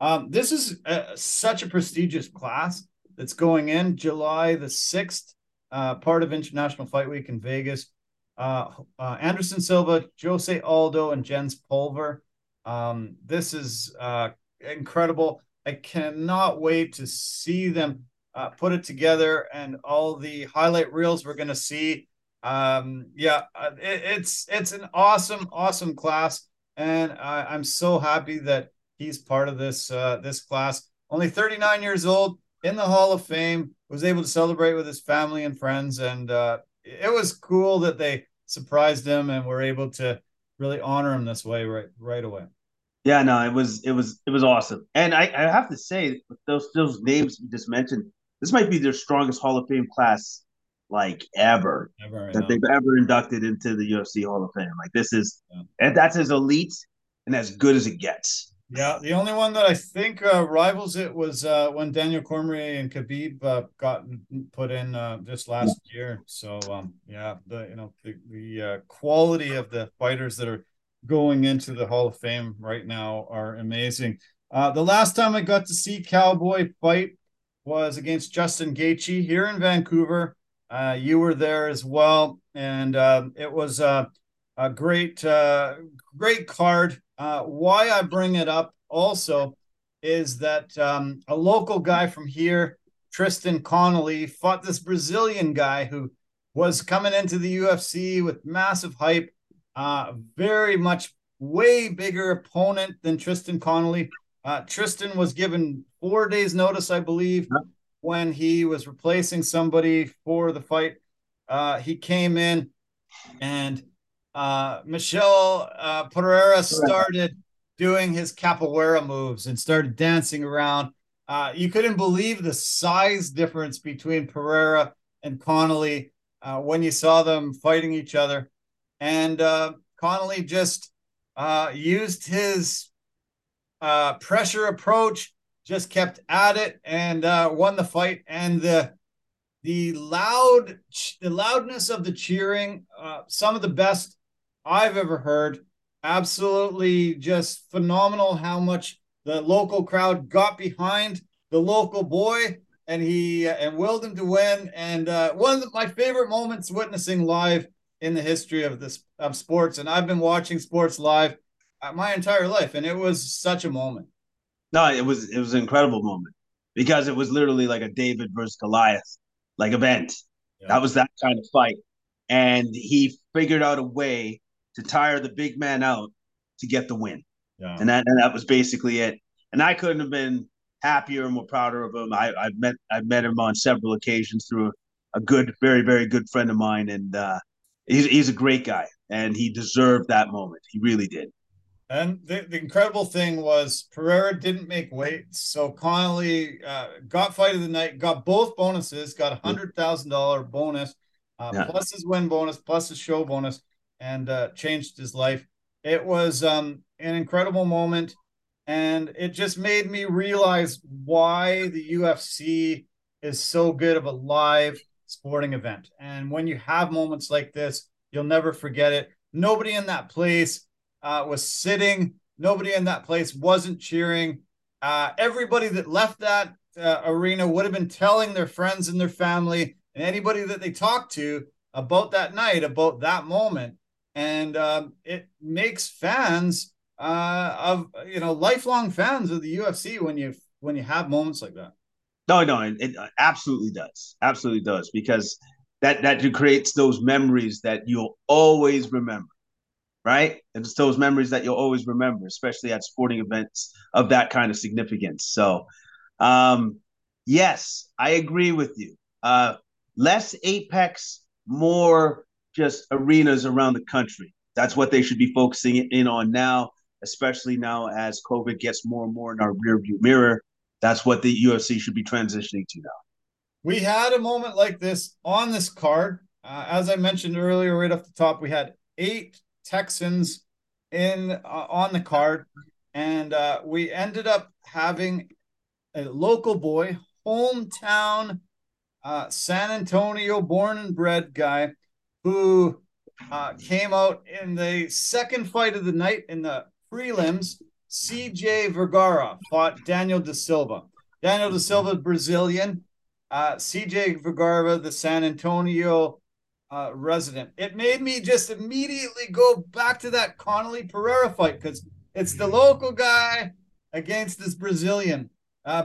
on. This is such a prestigious class that's going in July the 6th, part of International Fight Week in Vegas. Anderson Silva, Jose Aldo, and Jens Pulver. This is incredible. I cannot wait to see them put it together and all the highlight reels we're going to see. It's an awesome class, and I'm so happy that he's part of this this class. Only 39 years old, in the Hall of Fame, was able to celebrate with his family and friends, and it was cool that they surprised him and were able to really honor him this way right away. Yeah, no, it was awesome. And I have to say, those names you just mentioned, this might be their strongest Hall of Fame class like ever that they've ever inducted into the UFC Hall of Fame. Like this is, and that's as elite and as good as it gets. Yeah, the only one that I think rivals it was when Daniel Cormier and Khabib got put in just last year. So the quality of the fighters that are going into the Hall of Fame right now are amazing. The last time I got to see Cowboy fight was against Justin Gaethje here in Vancouver. You were there as well, and it was a great card. Why I bring it up also is that a local guy from here, Tristan Connolly, fought this Brazilian guy who was coming into the UFC with massive hype, very much way bigger opponent than Tristan Connolly. Tristan was given 4 days notice, I believe, when he was replacing somebody for the fight. He came in and Michel Pereira started doing his capoeira moves and started dancing around. You couldn't believe the size difference between Pereira and Connolly when you saw them fighting each other. And Connolly just used his pressure approach, just kept at it, and won the fight. And the loudness of the cheering, some of the best I've ever heard. Absolutely just phenomenal how much the local crowd got behind the local boy, and he and willed him to win. And one of my favorite moments witnessing live in the history of this of sports. And I've been watching sports live my entire life, and it was such a moment. No, it was an incredible moment because it was literally like a David versus Goliath like event. Yeah. That was that kind of fight. And he figured out a way to tire the big man out to get the win. Yeah. And that was basically it. And I couldn't have been happier and more prouder of him. I've met him on several occasions through a good, very, very good friend of mine. And he's a great guy, and he deserved that moment. He really did. And the incredible thing was Pereira didn't make weight. So Connolly got fight of the night, got both bonuses, got $100,000 bonus, plus his win bonus, plus his show bonus, and changed his life. It was an incredible moment. And it just made me realize why the UFC is so good of a live sporting event. And when you have moments like this, you'll never forget it. Nobody in that place was sitting. Nobody in that place wasn't cheering. Everybody that left that arena would have been telling their friends and their family and anybody that they talked to about that night, about that moment. And it makes fans lifelong fans of the UFC when you have moments like that. No, it absolutely does. Absolutely does, because that creates those memories that you'll always remember. Right? And it's those memories that you'll always remember, especially at sporting events of that kind of significance. So, yes, I agree with you. Less Apex, more just arenas around the country. That's what they should be focusing in on now, especially now as COVID gets more and more in our rearview mirror. That's what the UFC should be transitioning to now. We had a moment like this on this card. As I mentioned earlier, right off the top, we had 8 Texans in on the card, and we ended up having a local boy, hometown San Antonio born and bred guy, who came out in the second fight of the night in the prelims. CJ Vergara fought Daniel da Silva. Daniel da Silva, Brazilian. CJ Vergara, the San Antonio resident. It made me just immediately go back to that Connolly Pereira fight because it's the local guy against this Brazilian.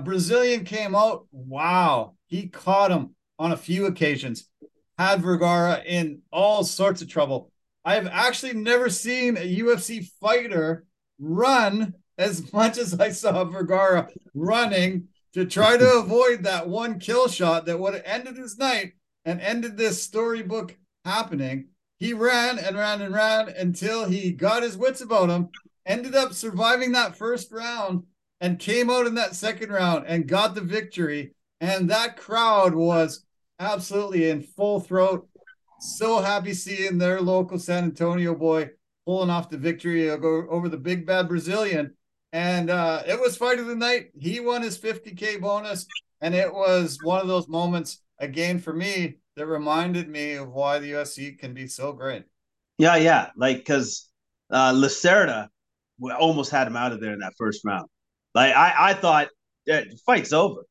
Brazilian came out. Wow. He caught him on a few occasions. Had Vergara in all sorts of trouble. I've actually never seen a UFC fighter run as much as I saw Vergara running to try to avoid that one kill shot that would have ended his night and ended this storybook happening. He ran and ran and ran until he got his wits about him, ended up surviving that first round and came out in that second round and got the victory. And that crowd was absolutely in full throat. So happy seeing their local San Antonio boy pulling off the victory over the big bad Brazilian. And it was fight of the night. He won his $50K bonus. And it was one of those moments, again, for me, that reminded me of why the UFC can be so great. Yeah. Like, because Lacerda almost had him out of there in that first round. Like, I thought, yeah, the fight's over.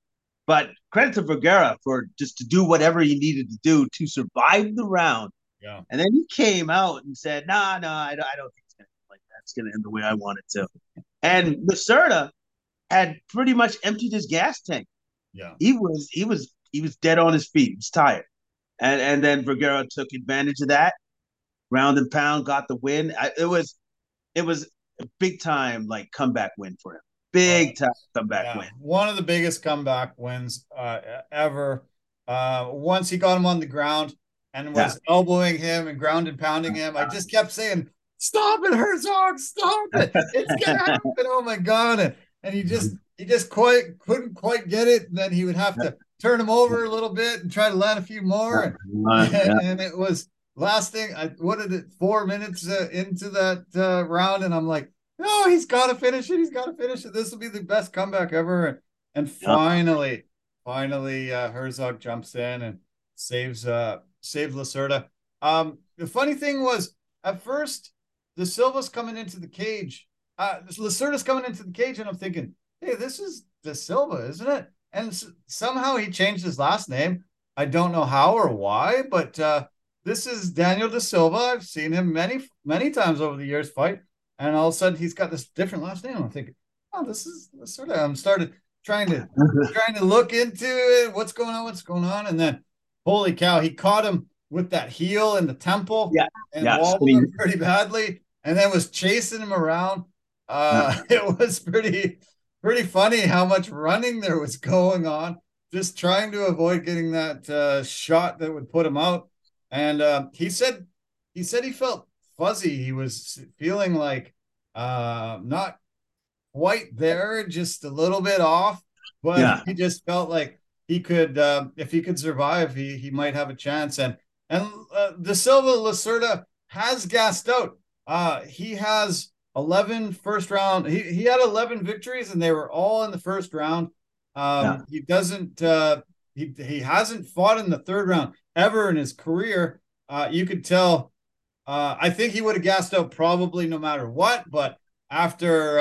But credit to Vergara for just to do whatever he needed to do to survive the round. Yeah. And then he came out and said, I don't think it's going to end like that. It's going to end the way I want it to. And Lacerda had pretty much emptied his gas tank. Yeah. He was dead on his feet. He was tired. And then Vergara took advantage of that. Round and pound, got the win. It was a big time like comeback win for him. Big time comeback win. One of the biggest comeback wins ever. Once he got him on the ground and was elbowing him and ground and pounding him, I just kept saying, "Stop it, Herzog! Stop it! It's gonna happen! Oh my god!" And he just quite couldn't quite get it. And then he would have to turn him over a little bit and try to land a few more. And it was lasting. What did it? 4 minutes into that round, and I'm like, "No, he's got to finish it. He's got to finish it. This will be the best comeback ever." And finally, Herzog jumps in and saves Lacerda. The funny thing was, at first, Da Silva's coming into the cage. Lacerda's coming into the cage, and I'm thinking, "Hey, this is Da Silva, isn't it?" And somehow he changed his last name. I don't know how or why, but this is Daniel da Silva. I've seen him many times over the years fight. And all of a sudden, he's got this different last name. I'm thinking, oh, this is sort of. I'm started trying to look into it. What's going on? And then, holy cow, he caught him with that heel in the temple, and walled him pretty badly, and then was chasing him around. It was pretty funny how much running there was going on, just trying to avoid getting that shot that would put him out. And he said he felt fuzzy. He was feeling like not quite there, just a little bit off, but he just felt like he could, if he could survive, he might have a chance. And Da Silva Lacerda has gassed out. He has 11 first round. He had 11 victories and they were all in the first round. He doesn't, he hasn't fought in the third round ever in his career. You could tell, I think he would have gassed out probably no matter what, but after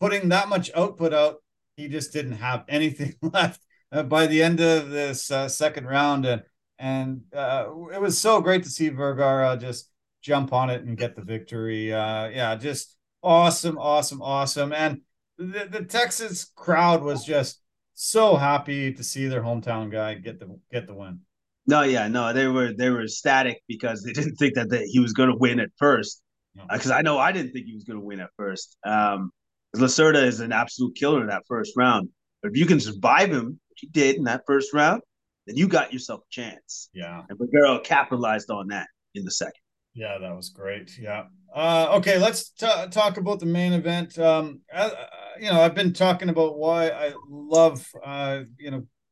putting that much output out, he just didn't have anything left by the end of this second round, and it was so great to see Vergara just jump on it and get the victory. Just awesome, and the Texas crowd was just so happy to see their hometown guy get the win. No, they were ecstatic because they didn't think that he was going to win at first. Because I know I didn't think he was going to win at first. Lacerda is an absolute killer in that first round. But if you can survive him, which he did in that first round, then you got yourself a chance. Yeah. And Vergara capitalized on that in the second. Yeah, that was great. Yeah. Okay, let's talk about the main event. I've been talking about why I love, the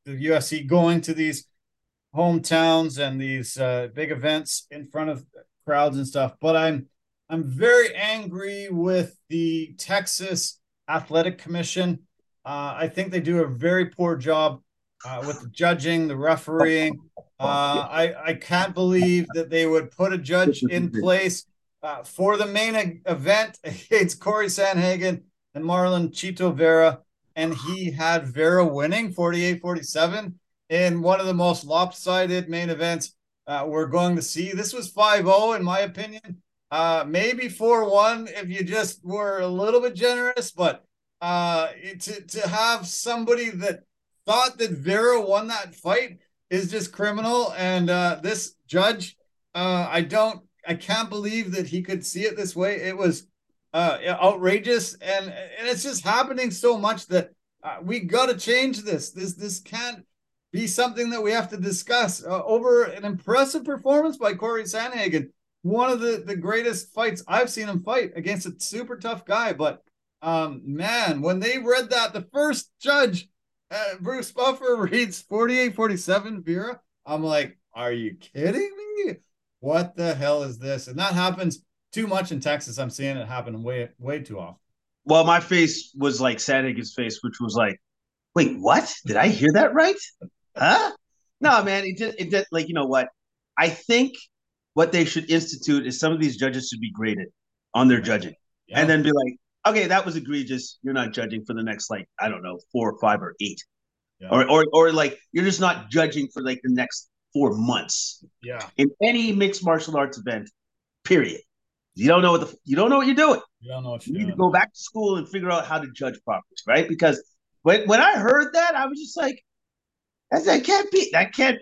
UFC going to these hometowns and these big events in front of crowds and stuff, but I'm very angry with the Texas Athletic Commission. I think they do a very poor job with the judging, the refereeing. I can't believe that they would put a judge in place for the main event against Corey Sandhagen and Marlon Chito Vera, and he had Vera winning 48-47 in one of the most lopsided main events we're going to see. This was 5-0, in my opinion. Maybe 4-1 if you just were a little bit generous, but to have somebody that thought that Vera won that fight is just criminal. And this judge, I can't believe that he could see it this way. It was outrageous, and it's just happening so much that we got to change this. This can't be something that we have to discuss over an impressive performance by Corey Sandhagen. One of the greatest fights I've seen him fight against a super tough guy. But man, when they read that, the first judge, Bruce Buffer, reads 48-47 Vera, I'm like, are you kidding me? What the hell is this? And that happens too much in Texas. I'm seeing it happen way too often. Well, my face was like Sandhagen's face, which was like, wait, what? Did I hear that right? Huh? No, man, it did, like, you know what? I think what they should institute is some of these judges should be graded on their judging, and then be like, okay, that was egregious. You're not judging for the next, like, I don't know, 4 or 5 or 8, or like you're just not judging for like the next 4 months. Yeah, in any mixed martial arts event, period. You don't know what you're doing. You don't know what you're doing. You need to go back to school and figure out how to judge properly, right? Because when I heard that, I was just like, that can't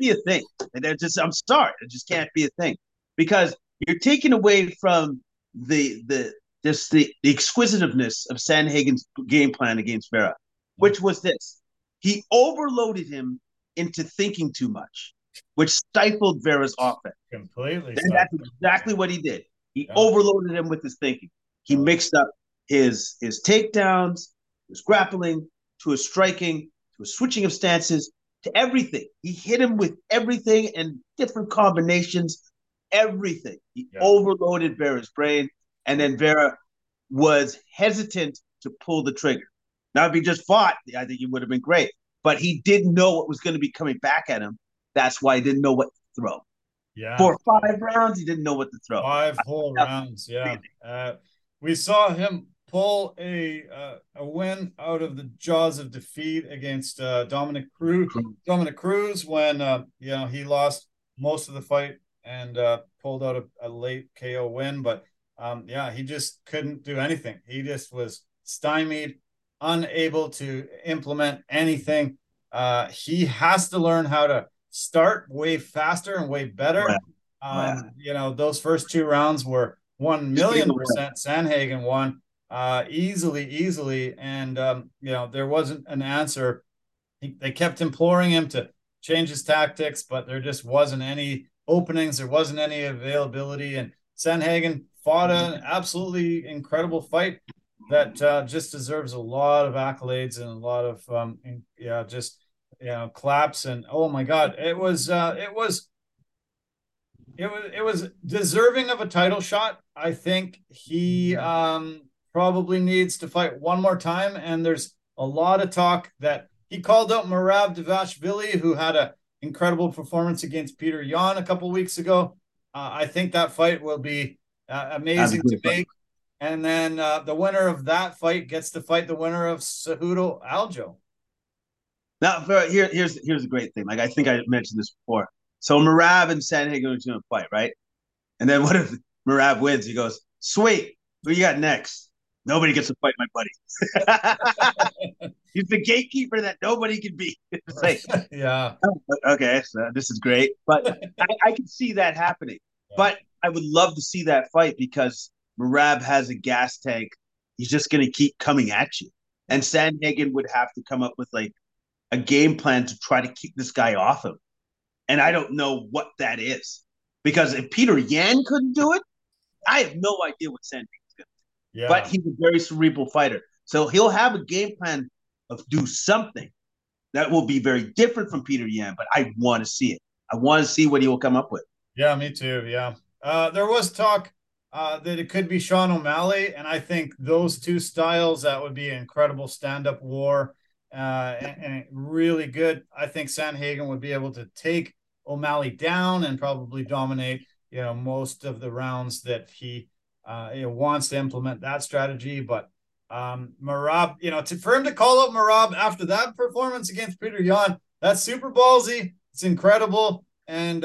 be a thing. And I'm sorry, it just can't be a thing. Because you're taking away from the exquisitiveness of Sandhagen's game plan against Vera, which was this: he overloaded him into thinking too much, which stifled Vera's offense. Completely. And that's exactly what he did. He overloaded him with his thinking. He mixed up his takedowns, his grappling, to his striking, to his switching of stances, to everything. He hit him with everything and different combinations. Everything. He overloaded Vera's brain, and then Vera was hesitant to pull the trigger. Now, if he just fought, I think he would have been great. But he didn't know what was going to be coming back at him. That's why he didn't know what to throw. Yeah. For 5 rounds, he didn't know what to throw. 5 whole rounds, yeah. We saw him pull a win out of the jaws of defeat against Dominic Cruz when he lost most of the fight and pulled out a late KO win. But, he just couldn't do anything. He just was stymied, unable to implement anything. He has to learn how to start way faster and way better. Right. Those first 2 rounds were 1,000,000% Sandhagen won easily. And, there wasn't an answer. They kept imploring him to change his tactics, but there just wasn't any openings, there wasn't any availability, and Sandhagen fought an absolutely incredible fight that just deserves a lot of accolades and a lot of claps. And oh my God, it was deserving of a title shot. I think he probably needs to fight one more time. And there's a lot of talk that he called out Merab Devashvili, who had a incredible performance against Peter Yan a couple weeks ago. I think that fight will be amazing to make. And then the winner of that fight gets to fight the winner of Cejudo Aljo. Now, here's a great thing. Like, I think I mentioned this before. So Merab and Sandhagen are going to fight, right? And then what if Merab wins? He goes, sweet, who you got next? Nobody gets to fight my buddy. He's the gatekeeper that nobody can be. It's like, okay, so this is great. But I can see that happening. Yeah. But I would love to see that fight because Merab has a gas tank. He's just going to keep coming at you. And Sandhagen would have to come up with, like, a game plan to try to keep this guy off him. And I don't know what that is. Because if Peter Yan couldn't do it, I have no idea what Sandhagen. Yeah. But he's a very cerebral fighter. So he'll have a game plan of do something that will be very different from Peter Yan, but I want to see it. I want to see what he will come up with. Yeah, me too, yeah. There was talk that it could be Sean O'Malley, and I think those two styles, that would be an incredible stand-up war. and really good. I think Sandhagen would be able to take O'Malley down and probably dominate, you know, most of the rounds that he wants to implement that strategy. But Merab, you know, for him to call out Merab after that performance against Peter Yan, that's super ballsy. It's incredible. And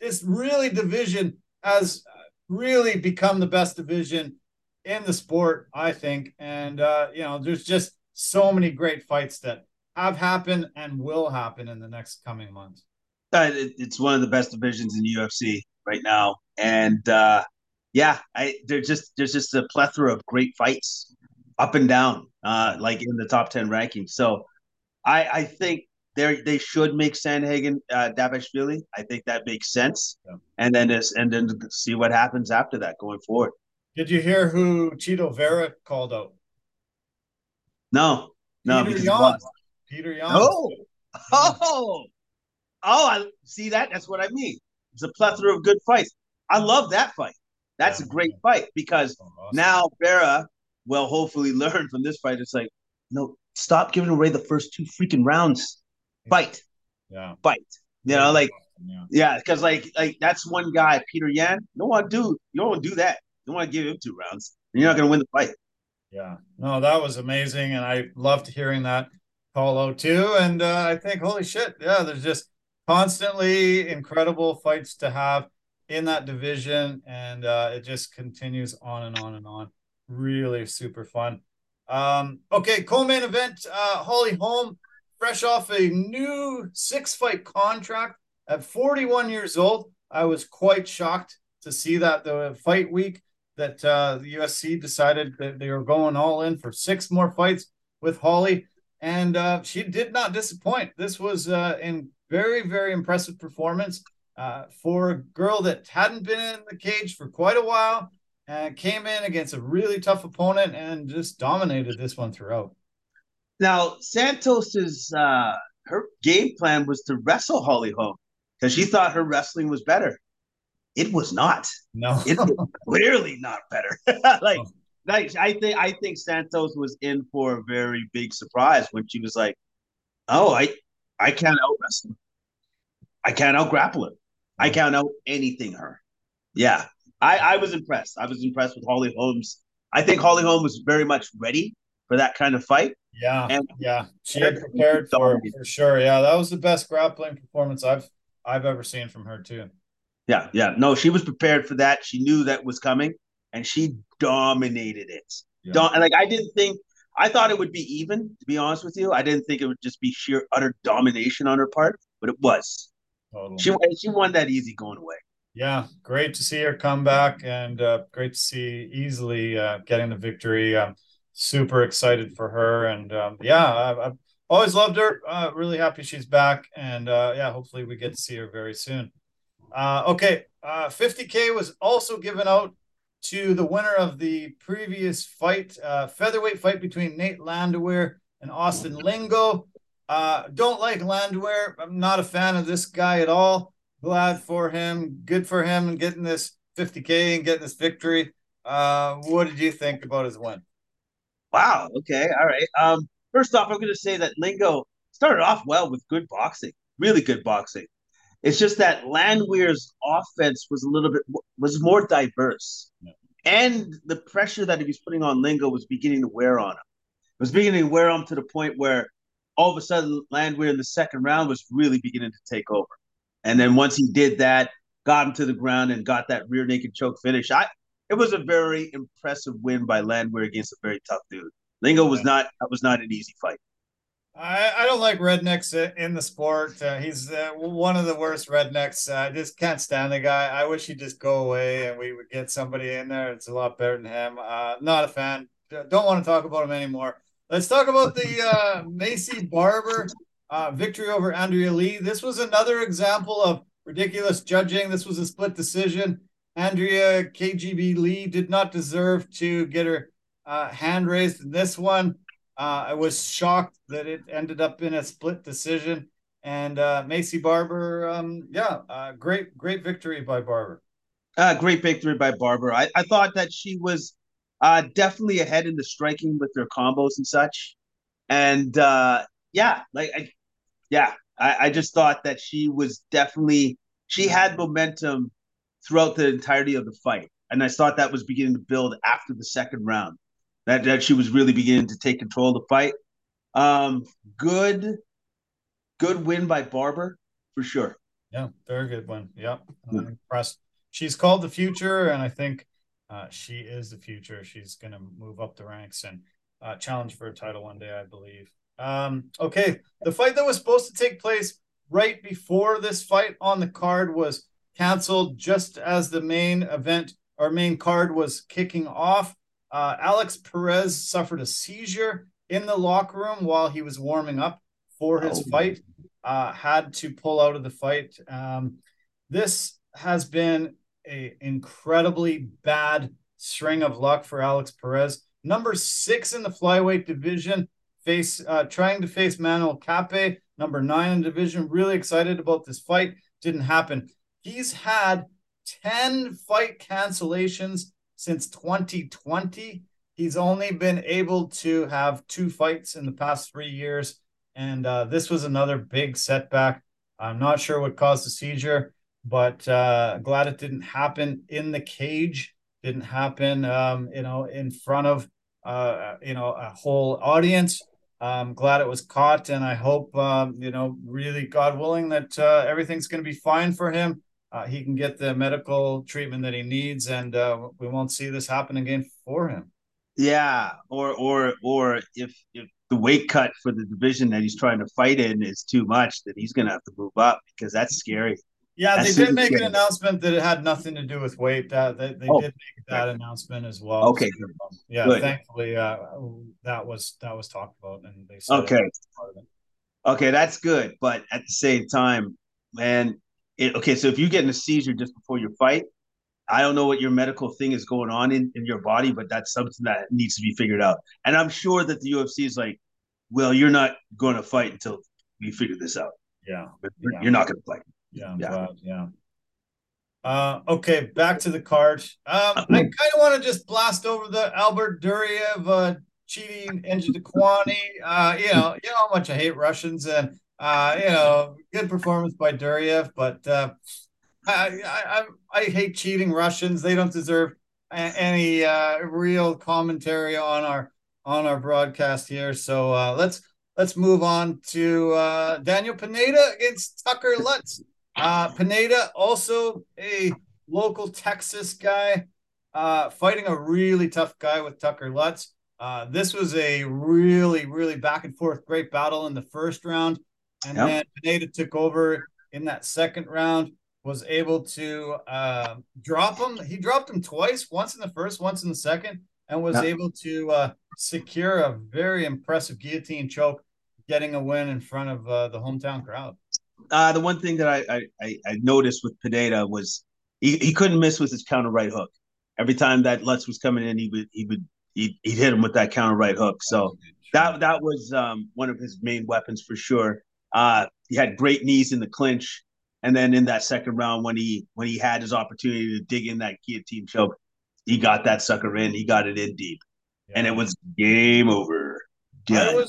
it's really division has really become the best division in the sport, I think. And, you know, there's just so many great fights that have happened and will happen in the next coming months. It's one of the best divisions in UFC right now. And, there's just a plethora of great fights up and down, like in the top 10 rankings. So I think they should make Sandhagen Davashvili. I think that makes sense. Yeah. And then see what happens after that going forward. Did you hear who Chito Vera called out? No. Peter Yan. Oh, I see that. That's what I mean. It's a plethora of good fights. I love that fight. That's a great fight because now Vera will hopefully learn from this fight. It's like, no, stop giving away the first two freaking rounds. Fight. Because that's one guy, Peter Yan. You don't want to do that. You don't want to give him two rounds. You're not going to win the fight. Yeah. No, that was amazing. And I loved hearing that call out too. And I think, holy shit. Yeah. There's just constantly incredible fights to have in that division. And it just continues on and on and on. Really super fun. Okay. Co-main event, Holly Holm, fresh off a new 6-fight contract at 41 years old. I was quite shocked to see that the fight week that the USC decided that they were going all in for 6 more fights with Holly. And she did not disappoint. This was a very, very impressive performance for a girl that hadn't been in the cage for quite a while and came in against a really tough opponent and just dominated this one throughout. Now, Santos's her game plan was to wrestle Holly Holm because she thought her wrestling was better. It was not. No, it was clearly not better. I think Santos was in for a very big surprise when she was like, "Oh, I can't out wrestle her. I can't out grapple her. I can't out anything her." Yeah, I was impressed. I was impressed with Holly Holmes. I think Holly Holm was very much ready for that kind of fight. Yeah, she had prepared for it for sure. Yeah, that was the best grappling performance I've ever seen from her too. Yeah. No, she was prepared for that. She knew that was coming, and she dominated it. Yeah. I thought it would be even, to be honest with you. I didn't think it would just be sheer, utter domination on her part, but it was. Totally. She won that easy going away. Yeah, great to see her come back, and great to see easily getting the victory. Super excited for her, and I've always loved her. Really happy she's back, and hopefully we get to see her very soon. Okay, 50K was also given out to the winner of the previous fight, featherweight fight between Nate Landwehr and Austin Lingo. Don't like Landwehr. I'm not a fan of this guy at all. Glad for him. Good for him and getting this 50K and getting this victory. What did you think about his win? Wow. Okay. All right. First off, I'm going to say that Lingo started off well with good boxing, really good boxing. It's just that Landwehr's offense was more diverse. Yeah. And the pressure that he was putting on Lingo was beginning to wear on him. It was beginning to wear on him to the point where all of a sudden Landwehr in the second round was really beginning to take over. And then once he did that, got him to the ground and got that rear naked choke finish. It was a very impressive win by Landwehr against a very tough dude. Lingo was not an easy fight. I don't like rednecks in the sport. He's one of the worst rednecks. I just can't stand the guy. I wish he'd just go away and we would get somebody in there. It's a lot better than him. Not a fan. Don't want to talk about him anymore. Let's talk about the Macy Barber victory over Andrea Lee. This was another example of ridiculous judging. This was a split decision. Andrea KGB Lee did not deserve to get her hand raised in this one. I was shocked that it ended up in a split decision. And Macy Barber, great victory by Barber. Great victory by Barber. I thought that she was definitely ahead in the striking with her combos and such. And yeah, like I just thought that she was definitely, she had momentum throughout the entirety of the fight. And I thought that was beginning to build after the second round, that she was really beginning to take control of the fight. Good win by Barber for sure. Yeah, very good win. Yep. I'm impressed. She's called the future, and I think she is the future. She's going to move up the ranks and challenge for a title one day, I believe. Okay, the fight that was supposed to take place right before this fight on the card was canceled just as the main event or main card was kicking off. Alex Perez suffered a seizure in the locker room while he was warming up for his fight, had to pull out of the fight. This has been an incredibly bad string of luck for Alex Perez. Number 6 in the flyweight division, trying to face Manuel Capé, number 9 in the division. Really excited about this fight. Didn't happen. He's had 10 fight cancellations since 2020. He's only been able to have 2 fights in the past 3 years, and this was another big setback. I'm not sure what caused the seizure, but glad it didn't happen in the cage. Didn't happen, in front of a whole audience. I'm glad it was caught, and I hope, really, God willing, that everything's going to be fine for him. He can get the medical treatment that he needs, and we won't see this happen again for him. Yeah, or if the weight cut for the division that he's trying to fight in is too much, then he's going to have to move up, because that's scary. Yeah, that's they did make an announcement that it had nothing to do with weight. They did make that announcement as well. Okay, so, good. Thankfully, that was talked about, and they said okay, part of it. Okay, that's good. But at the same time, man, so if you're getting a seizure just before your fight, I don't know what your medical thing is going on in your body, but that's something that needs to be figured out. And I'm sure that the UFC is like, well, you're not going to fight until we figure this out. Yeah, you're not going to fight. Yeah. Okay, back to the card. I kind of want to just blast over the Albert Duryev cheating Enzo Dequani. You know how much I hate Russians, and good performance by Duryev, but I hate cheating Russians. They don't deserve any real commentary on our broadcast here. So let's move on to Daniel Pineda against Tucker Lutz. Pineda, also a local Texas guy, fighting a really tough guy with Tucker Lutz. This was a really, really back and forth great battle in the first round. And then Pineda took over in that second round, was able to drop him. He dropped him twice, once in the first, once in the second, and was able to secure a very impressive guillotine choke, getting a win in front of the hometown crowd. The one thing that I noticed with Pineda was he couldn't miss with his counter right hook. Every time that Lutz was coming in, he'd hit him with that counter right hook. So that was one of his main weapons for sure. He had great knees in the clinch, and then in that second round when he had his opportunity to dig in that guillotine choke, he got that sucker in. He got it in deep, and it was game over. Done.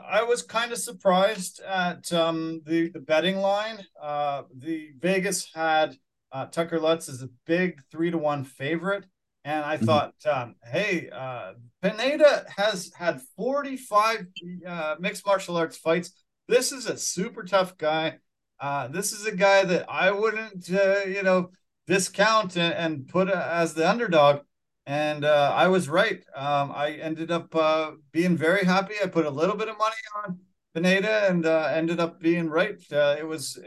I was kind of surprised at the betting line. The Vegas had Tucker Lutz as a big 3-1 favorite, and I thought, Pineda has had 45 mixed martial arts fights. This is a super tough guy. This is a guy that I wouldn't, discount and put as the underdog. And I was right. I ended up being very happy. I put a little bit of money on Pineda and ended up being right. I just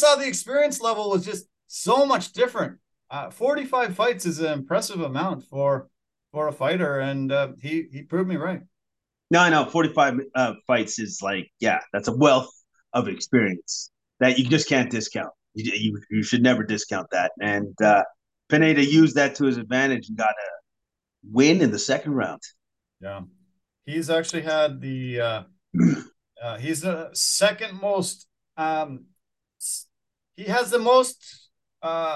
saw the experience level was just so much different. 45 fights is an impressive amount for a fighter, and he proved me right. No, I know 45 fights is like, that's a wealth of experience that you just can't discount. You should never discount that. And Pineda used that to his advantage and got a win in the second round. Yeah. He's actually had the he's the second most he has the most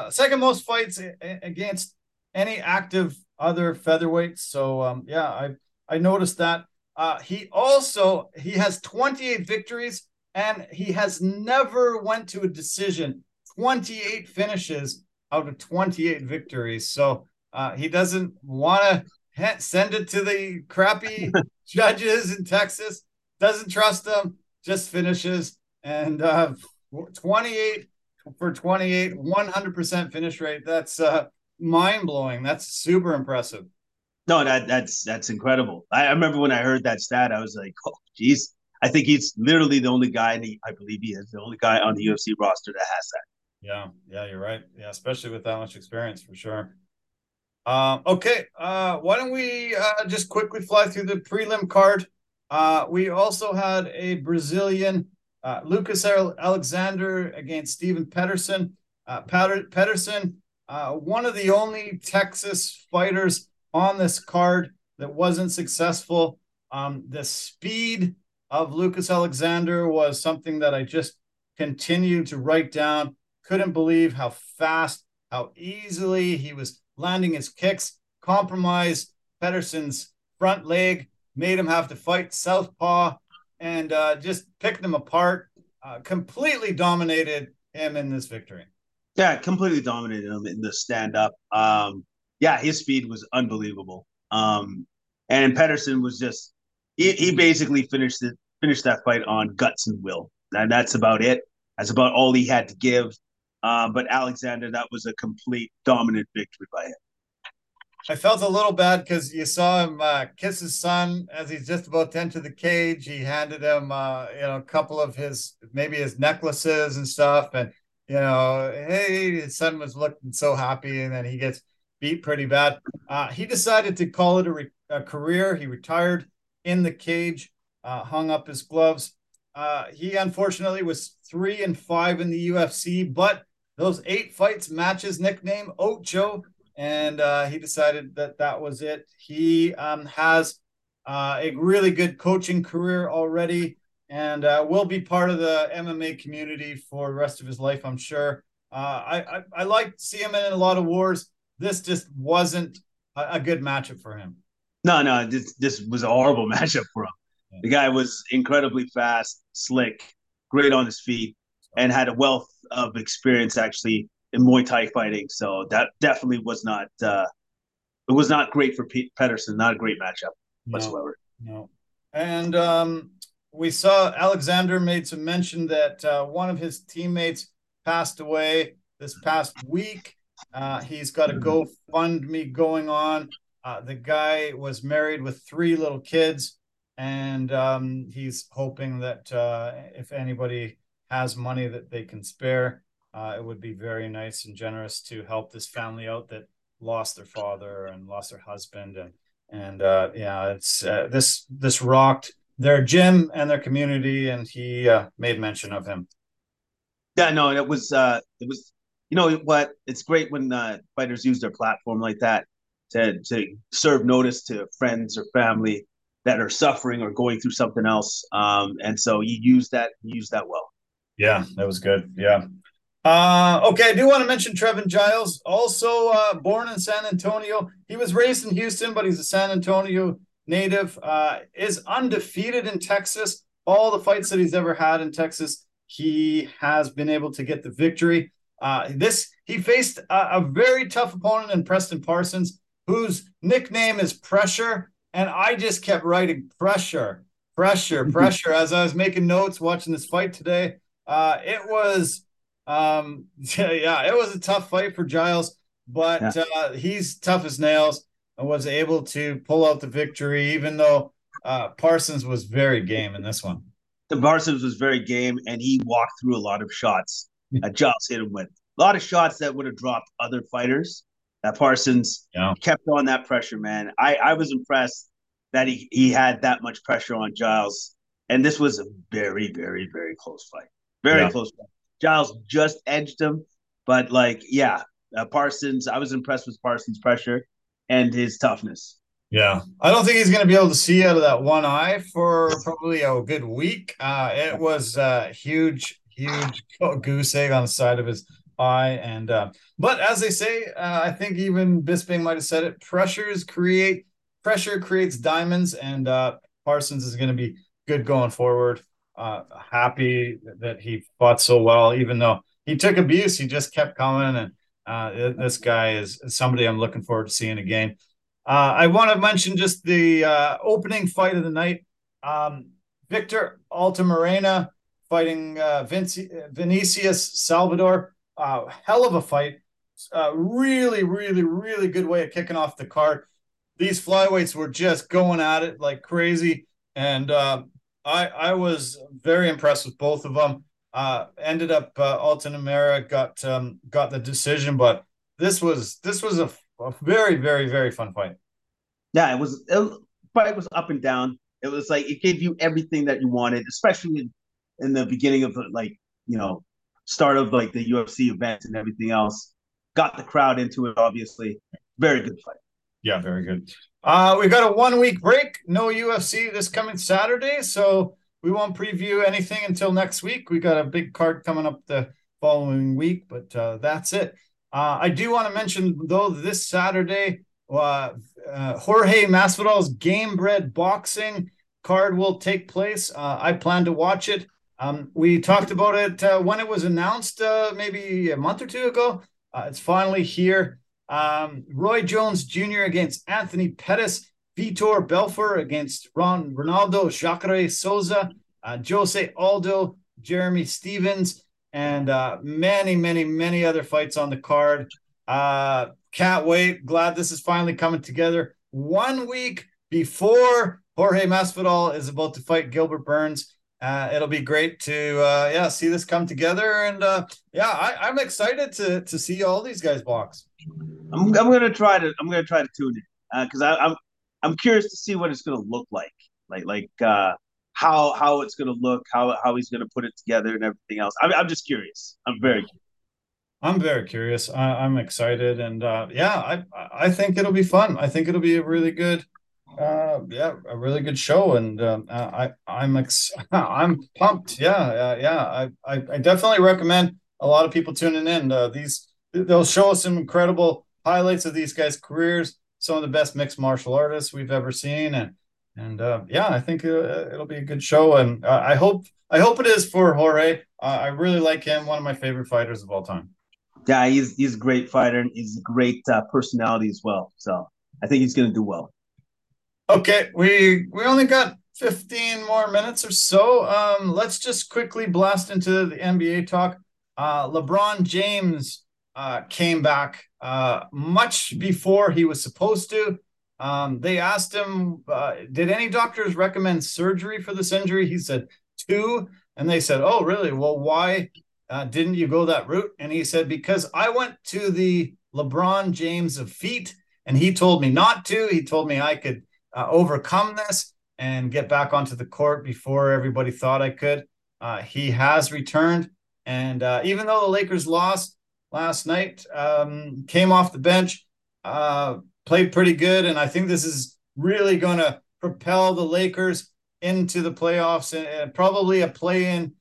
second most fights against any active other featherweights. So I noticed that. He has 28 victories and he has never went to a decision. 28 finishes out of 28 victories. So he doesn't want to send it to the crappy judges in Texas. Doesn't trust them. Just finishes. And 28 for 28, 100% finish rate. That's mind-blowing. That's super impressive. No, that's incredible. I remember when I heard that stat, I was like, oh, geez. I think he's literally the only guy, and I believe he is the only guy on the UFC roster that has that. Yeah, you're right. Yeah, especially with that much experience, for sure. Okay, why don't we just quickly fly through the prelim card. We also had a Brazilian, Lucas Alexander against Steven Pedersen. Pedersen, one of the only Texas fighters on this card that wasn't successful. The speed of Lucas Alexander was something that I just continued to write down. Couldn't believe how fast, how easily he was landing his kicks. Compromised Pedersen's front leg, made him have to fight southpaw, and just picked him apart. Completely dominated him in this victory. Yeah, completely dominated him in the stand-up. Yeah, his speed was unbelievable. And Pedersen was just he basically finished that fight on guts and will. And that's about it. That's about all he had to give. But Alexander, that was a complete dominant victory by him. I felt a little bad because you saw him kiss his son as he's just about to enter the cage. He handed him, a couple of his necklaces and stuff. And, hey, his son was looking so happy. And then he gets beat pretty bad. He decided to call it a career. He retired in the cage, hung up his gloves. He unfortunately was 3-5 in the UFC, but those 8 fights match his nickname Ocho, and he decided that was it. He has a really good coaching career already, and will be part of the MMA community for the rest of his life, I'm sure. I like to see him in a lot of wars. This just wasn't a good matchup for him. No, this was a horrible matchup for him. The guy was incredibly fast, slick, great on his feet, and had a wealth of experience actually in Muay Thai fighting. So that definitely was not it was not great for Pedersen. Not a great matchup whatsoever. No. And we saw Alexander made some mention that one of his teammates passed away this past week. He's got a GoFundMe going on. The guy was married with 3 little kids. And he's hoping that if anybody has money that they can spare, it would be very nice and generous to help this family out that lost their father and lost their husband. And it's this rocked their gym and their community, and he made mention of him. Yeah, no, and it was what, it's great when fighters use their platform like that to serve notice to friends or family that are suffering or going through something else. And so you use that well. Yeah, that was good. Yeah. Okay, I do want to mention Trevin Giles, also born in San Antonio. He was raised in Houston, but he's a San Antonio native, is undefeated in Texas. All the fights that he's ever had in Texas, he has been able to get the victory. He faced a very tough opponent in Preston Parsons, whose nickname is Pressure. And I just kept writing pressure as I was making notes watching this fight today. It was a tough fight for Giles, but he's tough as nails and was able to pull out the victory, even though Parsons was very game in this one. The Parsons was very game, and he walked through a lot of shots that Giles hit him with. A lot of shots that would have dropped other fighters. That Parsons kept on that pressure, man. I was impressed that he had that much pressure on Giles. And this was a very, very, very close fight. Very close fight. Giles just edged him. But, Parsons, I was impressed with Parsons' pressure and his toughness. Yeah. I don't think he's going to be able to see out of that one eye for probably a good week. It was a huge goose egg on the side of his eye, and but as they say, I think even Bisping might have said it, pressure creates diamonds, and Parsons is going to be good going forward. Happy that he fought so well, even though he took abuse, he just kept coming. And this guy is somebody I'm looking forward to seeing again. I want to mention just the opening fight of the night. Victor Altamirano fighting Vinicius Salvador. Hell of a fight. Really, really, really good way of kicking off the card. These flyweights were just going at it like crazy. And I was very impressed with both of them. Ended up Altamirano got the decision, but this was a very, very, very fun fight. Yeah, it was fight was up and down. It was like it gave you everything that you wanted, especially in the beginning of the, like, you know, start of like the UFC events and everything else. Got the crowd into it, obviously. Very good fight. Yeah, very good. We've got a 1 week break. No UFC this coming Saturday, so we won't preview anything until next week. We got a big card coming up the following week, but that's it. I do want to mention, though, this Saturday, Jorge Masvidal's Game Bread Boxing card will take place. I plan to watch it. We talked about it when it was announced maybe a month or two ago. It's finally here. Roy Jones Jr. against Anthony Pettis. Vitor Belfort against Ronaldo Jacare Souza, Jose Aldo, Jeremy Stevens, and many, many, many other fights on the card. Can't wait. Glad this is finally coming together. 1 week before Jorge Masvidal is about to fight Gilbert Burns. It'll be great to see this come together. And I'm excited to see all these guys box. I'm gonna try to tune in because I'm curious to see what it's going to look like, how it's going to look, how he's going to put it together and everything else. I'm just curious. I'm very curious. I'm excited. And I think it'll be fun. I think it'll be a really good, a really good show. And I'm pumped. I definitely recommend a lot of people tuning in. They'll show us some incredible highlights of these guys' careers. Some of the best mixed martial artists we've ever seen. And I think it'll be a good show. And I hope it is for Jorge. I really like him. One of my favorite fighters of all time. Yeah, he's a great fighter and he's a great personality as well. So I think he's going to do well. Okay. We only got 15 more minutes or so. Let's just quickly blast into the NBA talk. LeBron James came back much before he was supposed to. They asked him, did any doctors recommend surgery for this injury? He said 2. And they said, oh, really? Well, why didn't you go that route? And he said, because I went to the LeBron James of feet and he told me not to. He told me I could overcome this and get back onto the court before everybody thought I could. He has returned. And even though the Lakers lost last night, came off the bench, played pretty good. And I think this is really going to propel the Lakers into the playoffs and probably a play-in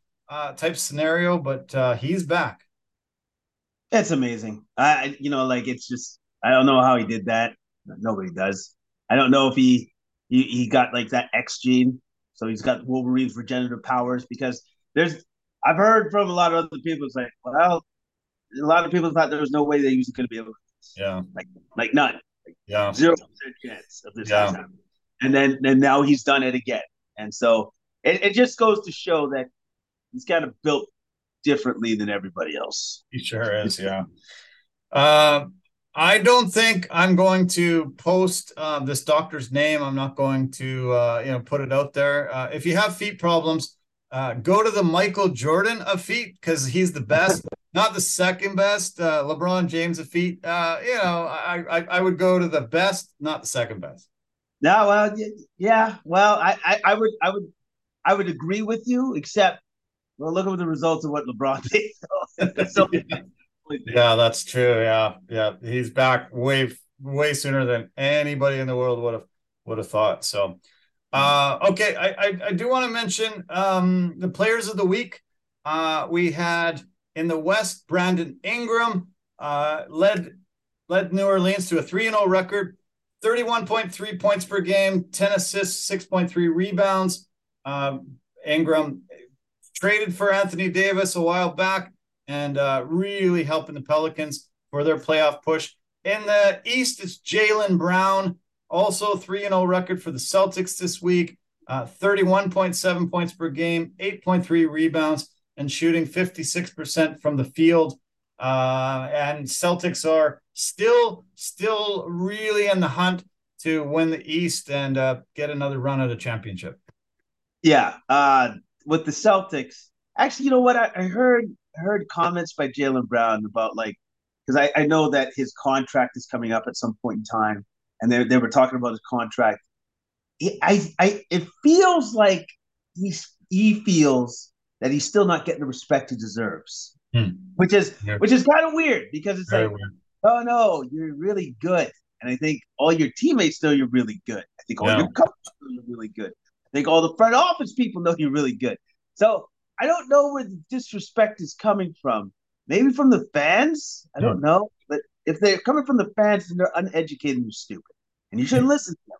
type scenario, but he's back. It's amazing. I don't know how he did that. Nobody does. I don't know if he got like that X gene. So he's got Wolverine's regenerative powers because I've heard from a lot of other people say, well, a lot of people thought there was no way they was going to be able to. Yeah. Like none. Like 0% chance of this happening. And then now he's done it again. And so it just goes to show that he's kind of built differently than everybody else. He sure is, yeah. I don't think I'm going to post this doctor's name. I'm not going to put it out there. If you have feet problems, go to the Michael Jordan of feet because he's the best. Not the second best, LeBron James of feet. I would go to the best, not the second best. No, well, yeah. Well, I would agree with you, except well, look at the results of what LeBron did. Yeah, that's true. Yeah. He's back way sooner than anybody in the world would have thought. So, okay, I do want to mention the players of the week. We had. In the West, Brandon Ingram led New Orleans to a 3-0 record. 31.3 points per game, 10 assists, 6.3 rebounds. Ingram traded for Anthony Davis a while back and really helping the Pelicans for their playoff push. In the East, it's Jaylen Brown, also 3-0 record for the Celtics this week, 31.7 points per game, 8.3 rebounds, and shooting 56% from the field. And Celtics are still really in the hunt to win the East and get another run at a championship. Yeah, with the Celtics, actually, you know what? I heard comments by Jaylen Brown about, like, because I know that his contract is coming up at some point in time, and they were talking about his contract. It feels like he feels that he's still not getting the respect he deserves, which is kind of weird, because it's very like, weird. Oh no, you're really good, and I think all your teammates know you're really good. I think all your coaches know you're really good. I think all the front office people know you're really good. So I don't know where the disrespect is coming from. Maybe from the fans? I don't know. But if they're coming from the fans, then they're uneducated and stupid. And you shouldn't listen to them.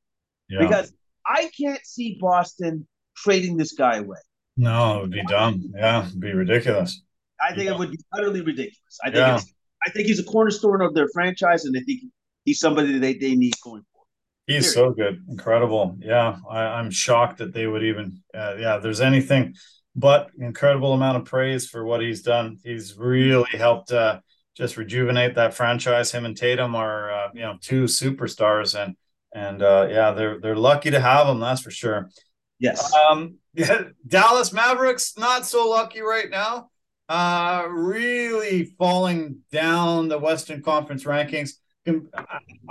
Yeah. Because I can't see Boston trading this guy away. No, it would be dumb. Yeah, it would be ridiculous. I think it would be utterly ridiculous. I think I think he's a cornerstone of their franchise, and I think he's somebody that they need going forward. He's so good. Incredible. Yeah. I'm shocked that they would even, there's anything but incredible amount of praise for what he's done. He's really helped just rejuvenate that franchise. Him and Tatum are, two superstars, and they're lucky to have him. That's for sure. Yes. Dallas Mavericks, not so lucky right now. Really falling down the Western Conference rankings.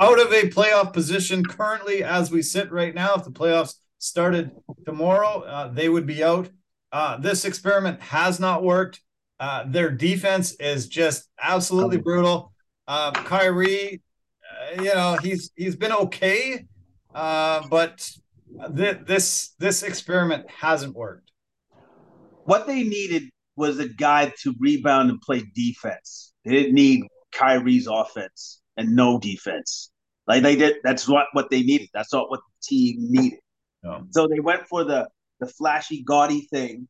Out of a playoff position currently as we sit right now. If the playoffs started tomorrow, they would be out. This experiment has not worked. Their defense is just absolutely brutal. Kyrie, he's been okay, but this experiment hasn't worked. What they needed was a guy to rebound and play defense. They didn't need Kyrie's offense and no defense. Like they did, that's not what they needed. That's not what the team needed. No. So they went for the flashy, gaudy thing,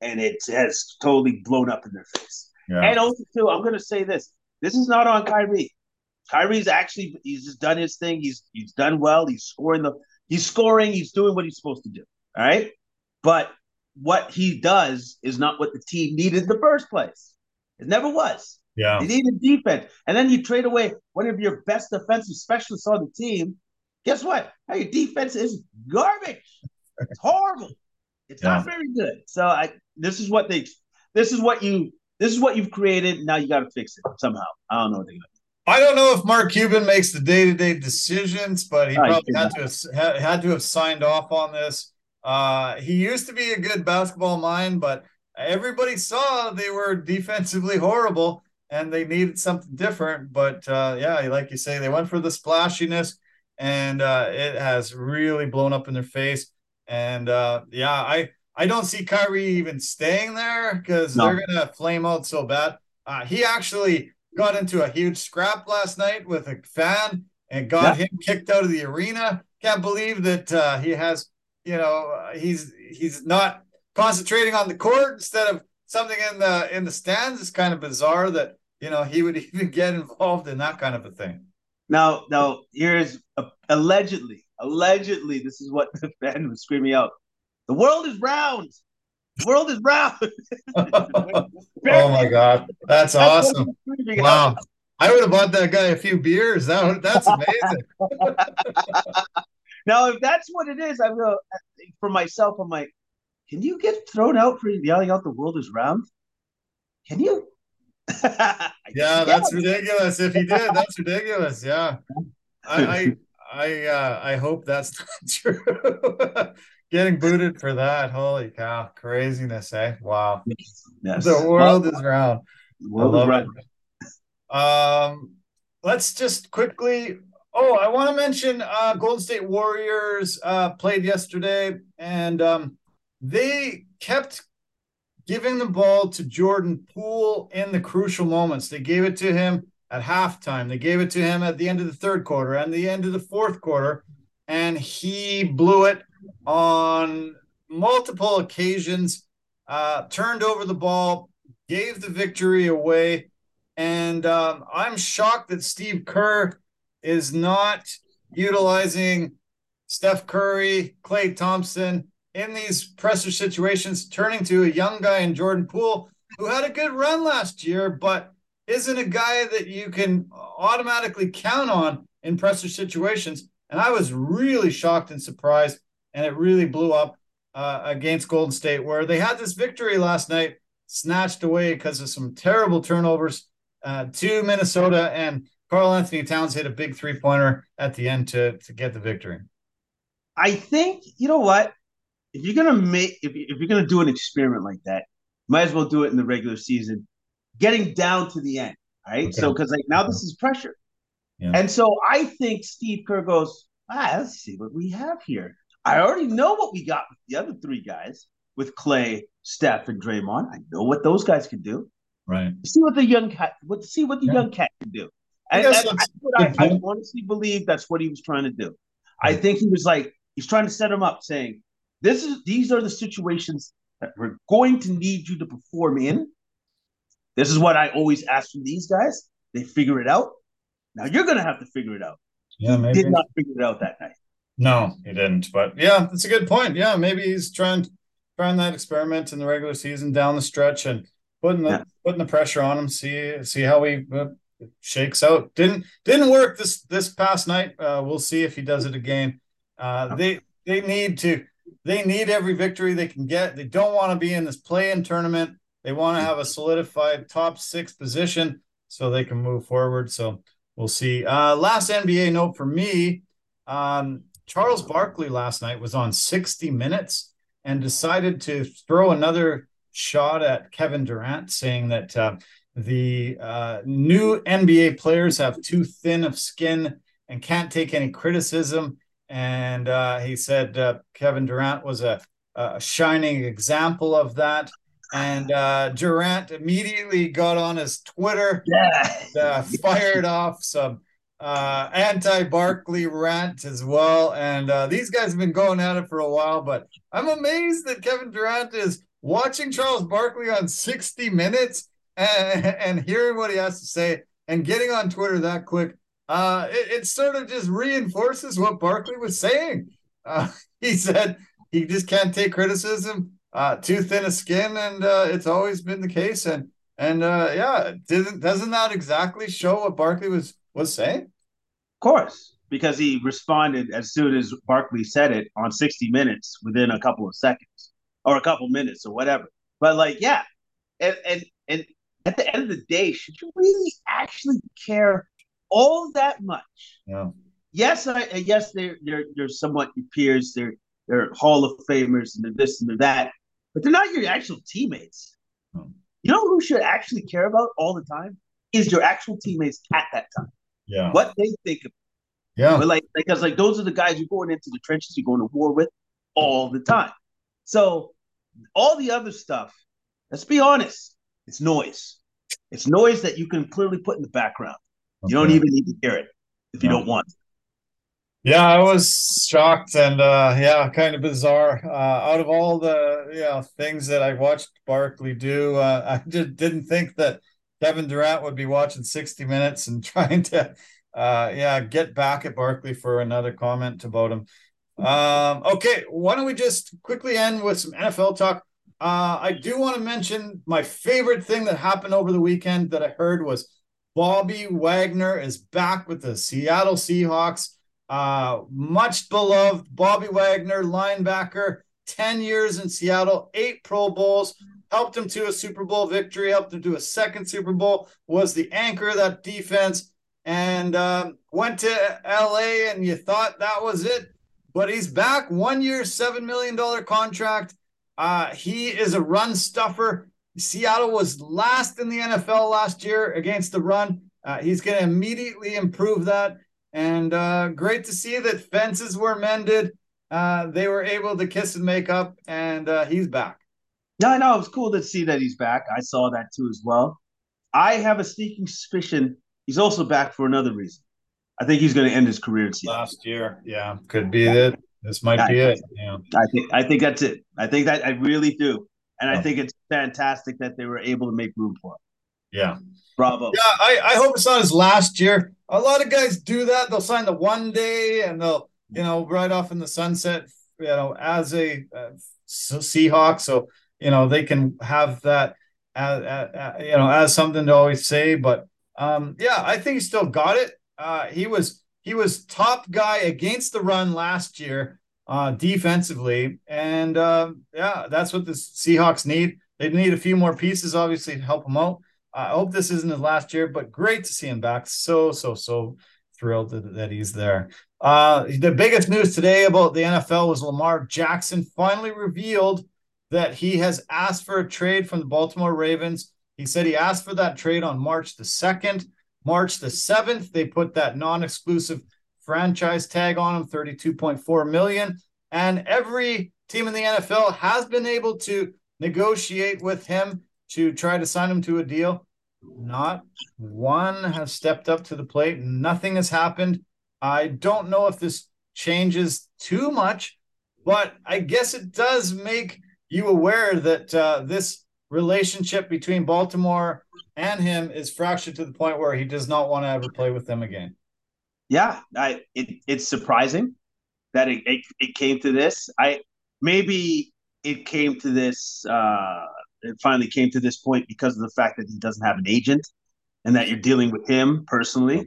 and it has totally blown up in their face. Yeah. And also, too, I'm going to say this. This is not on Kyrie. Kyrie's actually, he's just done his thing. He's done well. He's scoring. He's doing what he's supposed to do. All right? But what he does is not what the team needed in the first place. It never was. Yeah, they needed defense, and then you trade away one of your best defensive specialists on the team. Guess what? Now your defense is garbage. It's horrible. It's not very good. So this is what you've created. Now you got to fix it somehow. I don't know what they're going to do. I don't know if Mark Cuban makes the day-to-day decisions, but he probably had to have signed off on this. He used to be a good basketball mind, but everybody saw they were defensively horrible. And they needed something different, but like you say, they went for the splashiness, and it has really blown up in their face. And I don't see Kyrie even staying there because they're gonna flame out so bad. He actually got into a huge scrap last night with a fan and got him kicked out of the arena. Can't believe that he has, he's not concentrating on the court instead of something in the stands. Is kind of bizarre that. He would even get involved in that kind of a thing. Now, here's allegedly, this is what the fan was screaming out. The world is round. The world is round. Oh, my God. That's awesome. Wow. Out. I would have bought that guy a few beers. That's amazing. Now, if that's what it is, for myself, I'm like, can you get thrown out for yelling out the world is round? Can you? That's ridiculous. If he did, that's ridiculous. Yeah, I hope that's not true. Getting booted for that. Holy cow, craziness, eh? Wow. Yes. The world is round. Let's just quickly. Oh, I want to mention Golden State Warriors played yesterday, and they kept giving the ball to Jordan Poole in the crucial moments. They gave it to him at halftime. They gave it to him at the end of the third quarter and the end of the fourth quarter, and he blew it on multiple occasions, turned over the ball, gave the victory away. And I'm shocked that Steve Kerr is not utilizing Steph Curry, Klay Thompson in these pressure situations, turning to a young guy in Jordan Poole who had a good run last year, but isn't a guy that you can automatically count on in pressure situations. And I was really shocked and surprised, and it really blew up against Golden State, where they had this victory last night snatched away because of some terrible turnovers to Minnesota, and Karl-Anthony Towns hit a big three-pointer at the end to get the victory. I think, you know what, if you're gonna do an experiment like that, might as well do it in the regular season, getting down to the end, right? Okay. So because like now this is pressure, and so I think Steve Kerr goes, let's see what we have here. I already know what we got with the other three guys, with Klay, Steph, and Draymond. I know what those guys can do. Right. See what the young cat can do. And that's what I honestly believe that's what he was trying to do. I think he was like, he's trying to set him up, saying, these are the situations that we're going to need you to perform in. This is what I always ask from these guys. They figure it out. Now you're going to have to figure it out. Yeah, maybe. He did not figure it out that night. No, he didn't. But yeah, that's a good point. Yeah, maybe he's trying that experiment in the regular season down the stretch and putting the pressure on him. See how he shakes out. Didn't work this past night. We'll see if he does it again. They need every victory they can get. They don't want to be in this play-in tournament. They want to have a solidified top six position so they can move forward. So we'll see. Last NBA note for me, Charles Barkley last night was on 60 Minutes and decided to throw another shot at Kevin Durant, saying that the new NBA players have too thin of skin and can't take any criticism. And he said Kevin Durant was a shining example of that. And Durant immediately got on his Twitter, and, fired off some anti-Barkley rant as well. And these guys have been going at it for a while, but I'm amazed that Kevin Durant is watching Charles Barkley on 60 Minutes and hearing what he has to say and getting on Twitter that quick. It sort of just reinforces what Barkley was saying. He said he just can't take criticism. Too thin a skin, and it's always been the case. Doesn't that exactly show what Barkley was saying? Of course, because he responded as soon as Barkley said it on 60 Minutes within a couple of seconds or a couple minutes or whatever. But and at the end of the day, should you really actually care all that much? Yeah. Yes, they're somewhat your peers. They're Hall of Famers, and they're this and they're that. But they're not your actual teammates. Oh. You know who should actually care about all the time? Is your actual teammates at that time. Yeah. What they think of. Yeah. But because those are the guys you're going into the trenches, you're going to war with all the time. So all the other stuff, let's be honest, it's noise. It's noise that you can clearly put in the background. Okay. You don't even need to hear it if you don't want to. Yeah, I was shocked and, kind of bizarre. Out of all the things that I watched Barkley do, I didn't think that Kevin Durant would be watching 60 Minutes and trying to, get back at Barkley for another comment about him. Okay, why don't we just quickly end with some NFL talk? I do want to mention my favorite thing that happened over the weekend that I heard was Bobby Wagner is back with the Seattle Seahawks. Much beloved Bobby Wagner, linebacker, 10 years in Seattle, 8 Pro Bowls, helped him to a Super Bowl victory, helped him to a second Super Bowl, was the anchor of that defense, and went to LA and you thought that was it, but he's back. 1 year, $7 million contract. He is a run stuffer. Seattle was last in the NFL last year against the run. He's going to immediately improve that. And great to see that fences were mended. They were able to kiss and make up, and he's back. Yeah, I know. It was cool to see that he's back. I saw that too as well. I have a sneaking suspicion He's also back for another reason. I think he's going to end his career in Seattle. Last year, yeah, could be it. This might be it. Yeah. I think that's it. I think that I really do, and I think it's fantastic that they were able to make room for him. Yeah, bravo. Yeah, I hope it's not his last year. A lot of guys do that. They'll sign the 1 day and they'll, you know, ride off in the sunset, you know, as a Seahawk. So, you know, they can have that, you know, as something to always say. But yeah, I think he still got it. He was top guy against the run last year defensively. And yeah, that's what the Seahawks need. They need a few more pieces, obviously, to help him out. I hope this isn't his last year, but great to see him back. So thrilled that he's there. The biggest news today about the NFL was Lamar Jackson finally revealed that he has asked for a trade from the Baltimore Ravens. He said he asked for that trade on March the 2nd. March the 7th, they put that non-exclusive franchise tag on him, $32.4 million. And every team in the NFL has been able to negotiate with him to try to sign him to a deal. Not one has stepped up to the plate. Nothing has happened. I don't know if this changes too much, but I guess it does make you aware that this relationship between Baltimore and him is fractured to the point where he does not want to ever play with them again. Yeah, it's surprising that it came to this. It finally came to this point because of the fact that he doesn't have an agent and that you're dealing with him personally.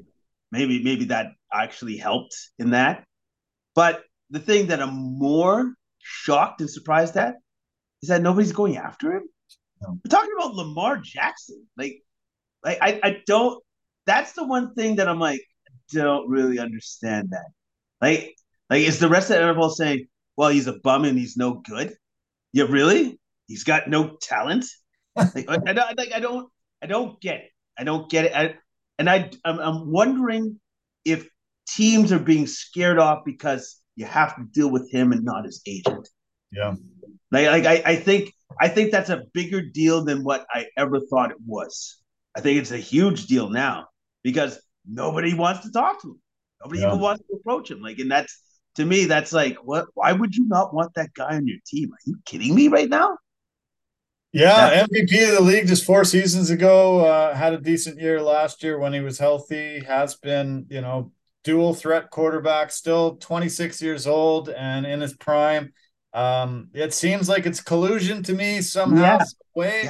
Maybe that actually helped in that. But the thing that I'm more shocked and surprised at is that nobody's going after him. No. We're talking about Lamar Jackson. I don't – that's the one thing that I'm like, I don't really understand that. Like is the rest of the NFL saying, well, he's a bum and he's no good? Yeah, really? He's got no talent. I don't get it. I don't get it. I'm wondering if teams are being scared off because you have to deal with him and not his agent. Yeah. I think that's a bigger deal than what I ever thought it was. I think it's a huge deal now because nobody wants to talk to him. Nobody even wants to approach him. Like, and that's, to me, that's like, what? Why would you not want that guy on your team? Are you kidding me right now? Yeah, MVP of the league just 4 seasons ago, had a decent year last year when he was healthy, has been, you know, dual threat quarterback, still 26 years old and in his prime. It seems like it's collusion to me somehow, some way.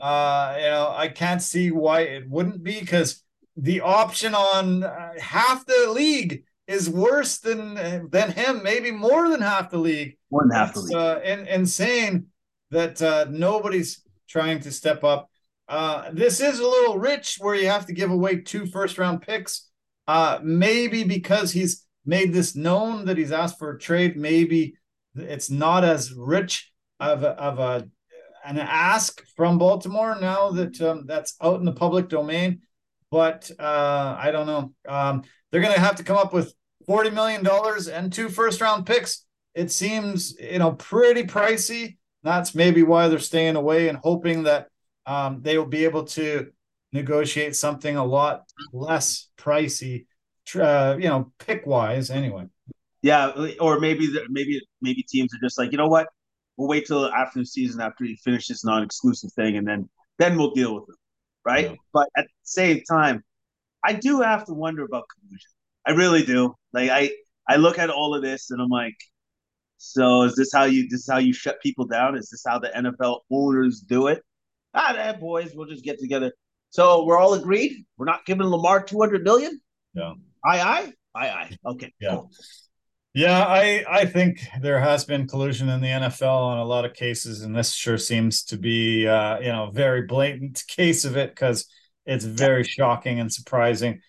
Yeah. You know, I can't see why it wouldn't be, because the option on half the league is worse than him, maybe more than half the league. More than half the league. Insane that nobody's trying to step up. This is a little rich where you have to give away 2 first-round picks. Maybe because he's made this known that he's asked for a trade, maybe it's not as rich of an ask from Baltimore now that that's out in the public domain. But I don't know. They're going to have to come up with $40 million and 2 first-round picks. It seems, you know, pretty pricey. That's maybe why they're staying away and hoping that they will be able to negotiate something a lot less pricey, you know, pick-wise anyway. Yeah, or maybe teams are just like, you know what, we'll wait till after the season, after he finishes this non-exclusive thing, and then we'll deal with him, right? Yeah. But at the same time, I do have to wonder about collusion. I really do. Like I look at all of this and I'm like, so is this how you shut people down? Is this how the NFL owners do it? That boys, we'll just get together. So we're all agreed. We're not giving Lamar $200 million. Yeah. Aye. Okay. Yeah. Cool. Yeah, I think there has been collusion in the NFL on a lot of cases, and this sure seems to be you know, very blatant case of it, because it's very shocking and surprising.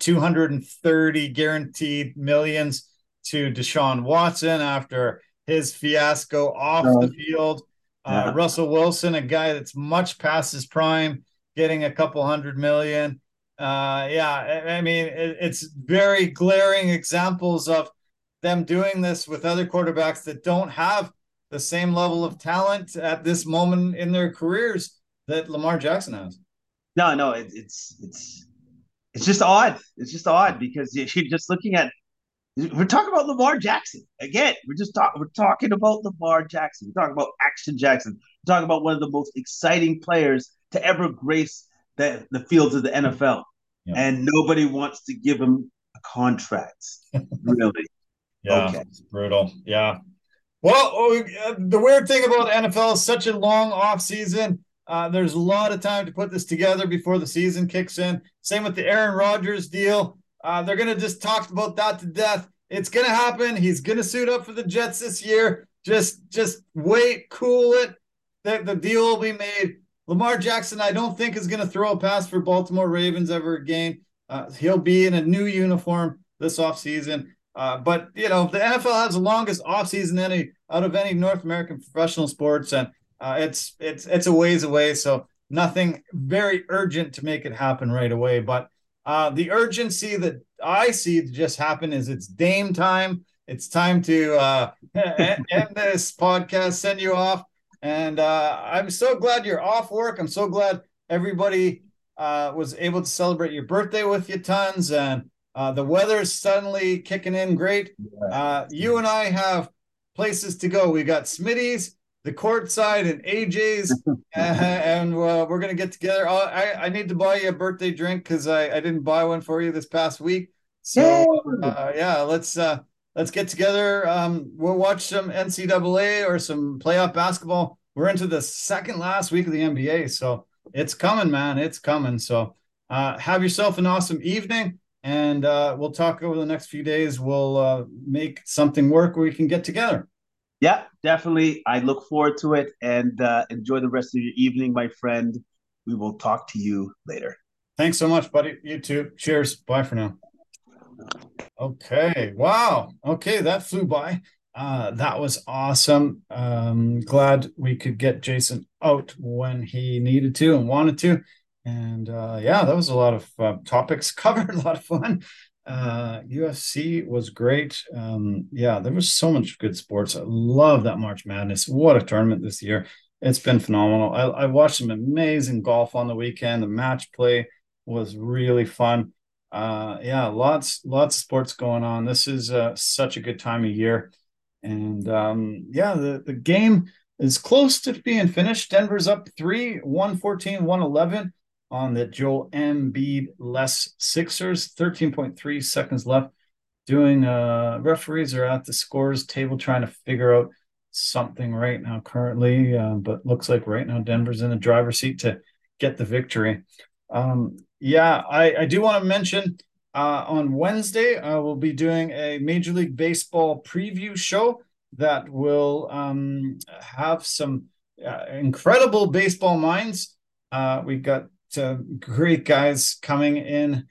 230 guaranteed millions to Deshaun Watson after his fiasco off the field. Russell Wilson, a guy that's much past his prime, getting a couple $100 million. I mean, it's very glaring examples of them doing this with other quarterbacks that don't have the same level of talent at this moment in their careers that Lamar Jackson has. No, it's it's just odd. It's just odd because you're just looking at – we're talking about Lamar Jackson. Again, we're talking about Lamar Jackson. We're talking about Action Jackson. We're talking about one of the most exciting players to ever grace the fields of the NFL. Yeah. And nobody wants to give him a contract, really. Yeah, okay. It's brutal. Yeah. Well, the weird thing about NFL is such a long offseason. There's a lot of time to put this together before the season kicks in. Same with the Aaron Rodgers deal. They're going to just talk about that to death. It's going to happen. He's going to suit up for the Jets this year. Just wait, cool it. The deal will be made. Lamar Jackson, I don't think, is going to throw a pass for Baltimore Ravens ever again. He'll be in a new uniform this offseason. But, you know, the NFL has the longest offseason out of any North American professional sports, and it's a ways away, so nothing very urgent to make it happen right away. But the urgency that I see to just happen is it's Dame time. It's time to end this podcast, send you off. And I'm so glad you're off work. I'm so glad everybody was able to celebrate your birthday with you tons, and the weather's suddenly kicking in great. You and I have places to go. We got Smitty's, the Courtside, and AJ's, and we're going to get together. I need to buy you a birthday drink because I didn't buy one for you this past week. So, let's get together. We'll watch some NCAA or some playoff basketball. We're into the second last week of the NBA, so it's coming, man. It's coming. So have yourself an awesome evening. And we'll talk over the next few days. We'll make something work where we can get together. Yeah, definitely. I look forward to it. And enjoy the rest of your evening, my friend. We will talk to you later. Thanks so much, buddy. You too. Cheers. Bye for now. Okay. Wow. Okay, that flew by. That was awesome. Glad we could get Jason out when he needed to and wanted to. And that was a lot of topics covered, a lot of fun. UFC was great. There was so much good sports. I love that March Madness. What a tournament this year. It's been phenomenal. I watched some amazing golf on the weekend. The match play was really fun. Lots of sports going on. This is such a good time of year. And the game is close to being finished. Denver's up 3, 114, 111. On the Joel Embiid-less Sixers, 13.3 seconds left. Referees are at the scores table trying to figure out something right now currently, but looks like right now Denver's in the driver's seat to get the victory. I do want to mention on Wednesday I will be doing a Major League Baseball preview show that will have some incredible baseball minds. We got great guys coming in.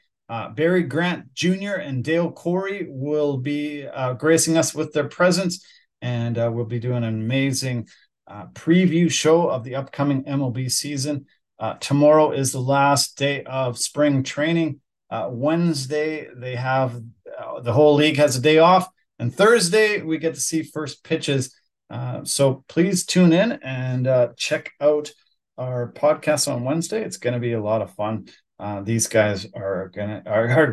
Barry Grant Jr. and Dale Corey will be gracing us with their presence, and we'll be doing an amazing preview show of the upcoming MLB season. Tomorrow is the last day of spring training. Wednesday, they have the whole league has a day off, and Thursday we get to see first pitches. So please tune in and check out our podcast on Wednesday. It's going to be a lot of fun. These guys are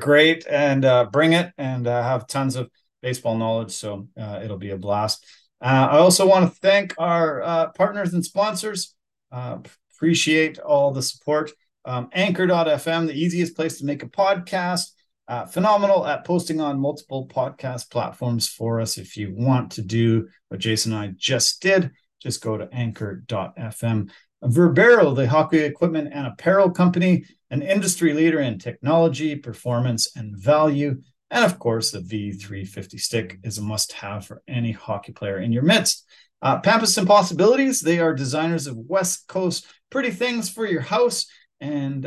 great and bring it and have tons of baseball knowledge. So it'll be a blast. I also want to thank our partners and sponsors. Appreciate all the support. Anchor.fm, the easiest place to make a podcast. Phenomenal at posting on multiple podcast platforms for us. If you want to do what Jason and I just did, just go to anchor.fm. Verbero, the hockey equipment and apparel company, an industry leader in technology, performance, and value. And of course, the V350 stick is a must-have for any hockey player in your midst. Pampas and Possibilities, they are designers of West Coast pretty things for your house and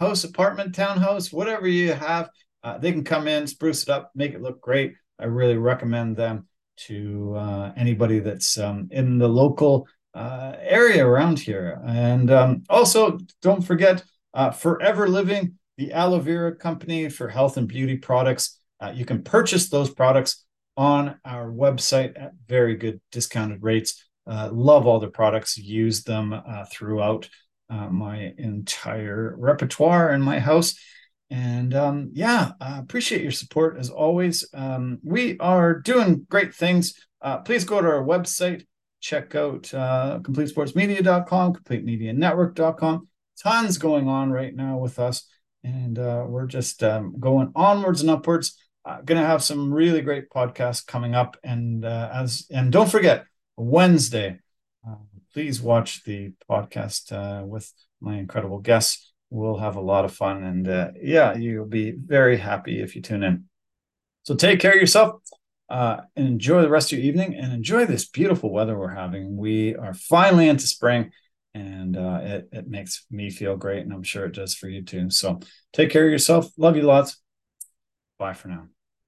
house, apartment, townhouse, whatever you have. They can come in, spruce it up, make it look great. I really recommend them to anybody that's in the local area around here. And also don't forget Forever Living, the aloe vera company for health and beauty products. You can purchase those products on our website at very good discounted rates. Love all the products, use them throughout my entire repertoire in my house. And appreciate your support as always. We are doing great things. Please go to our website, check out CompleteSportsMedia.com, CompleteMediaNetwork.com. Tons going on right now with us. And we're just going onwards and upwards. Going to have some really great podcasts coming up. And and don't forget, Wednesday, please watch the podcast with my incredible guests. We'll have a lot of fun. And you'll be very happy if you tune in. So take care of yourself and enjoy the rest of your evening and enjoy this beautiful weather we're having. We are finally into spring. And it makes me feel great, and I'm sure it does for you too. So take care of yourself. Love you lots. Bye for now.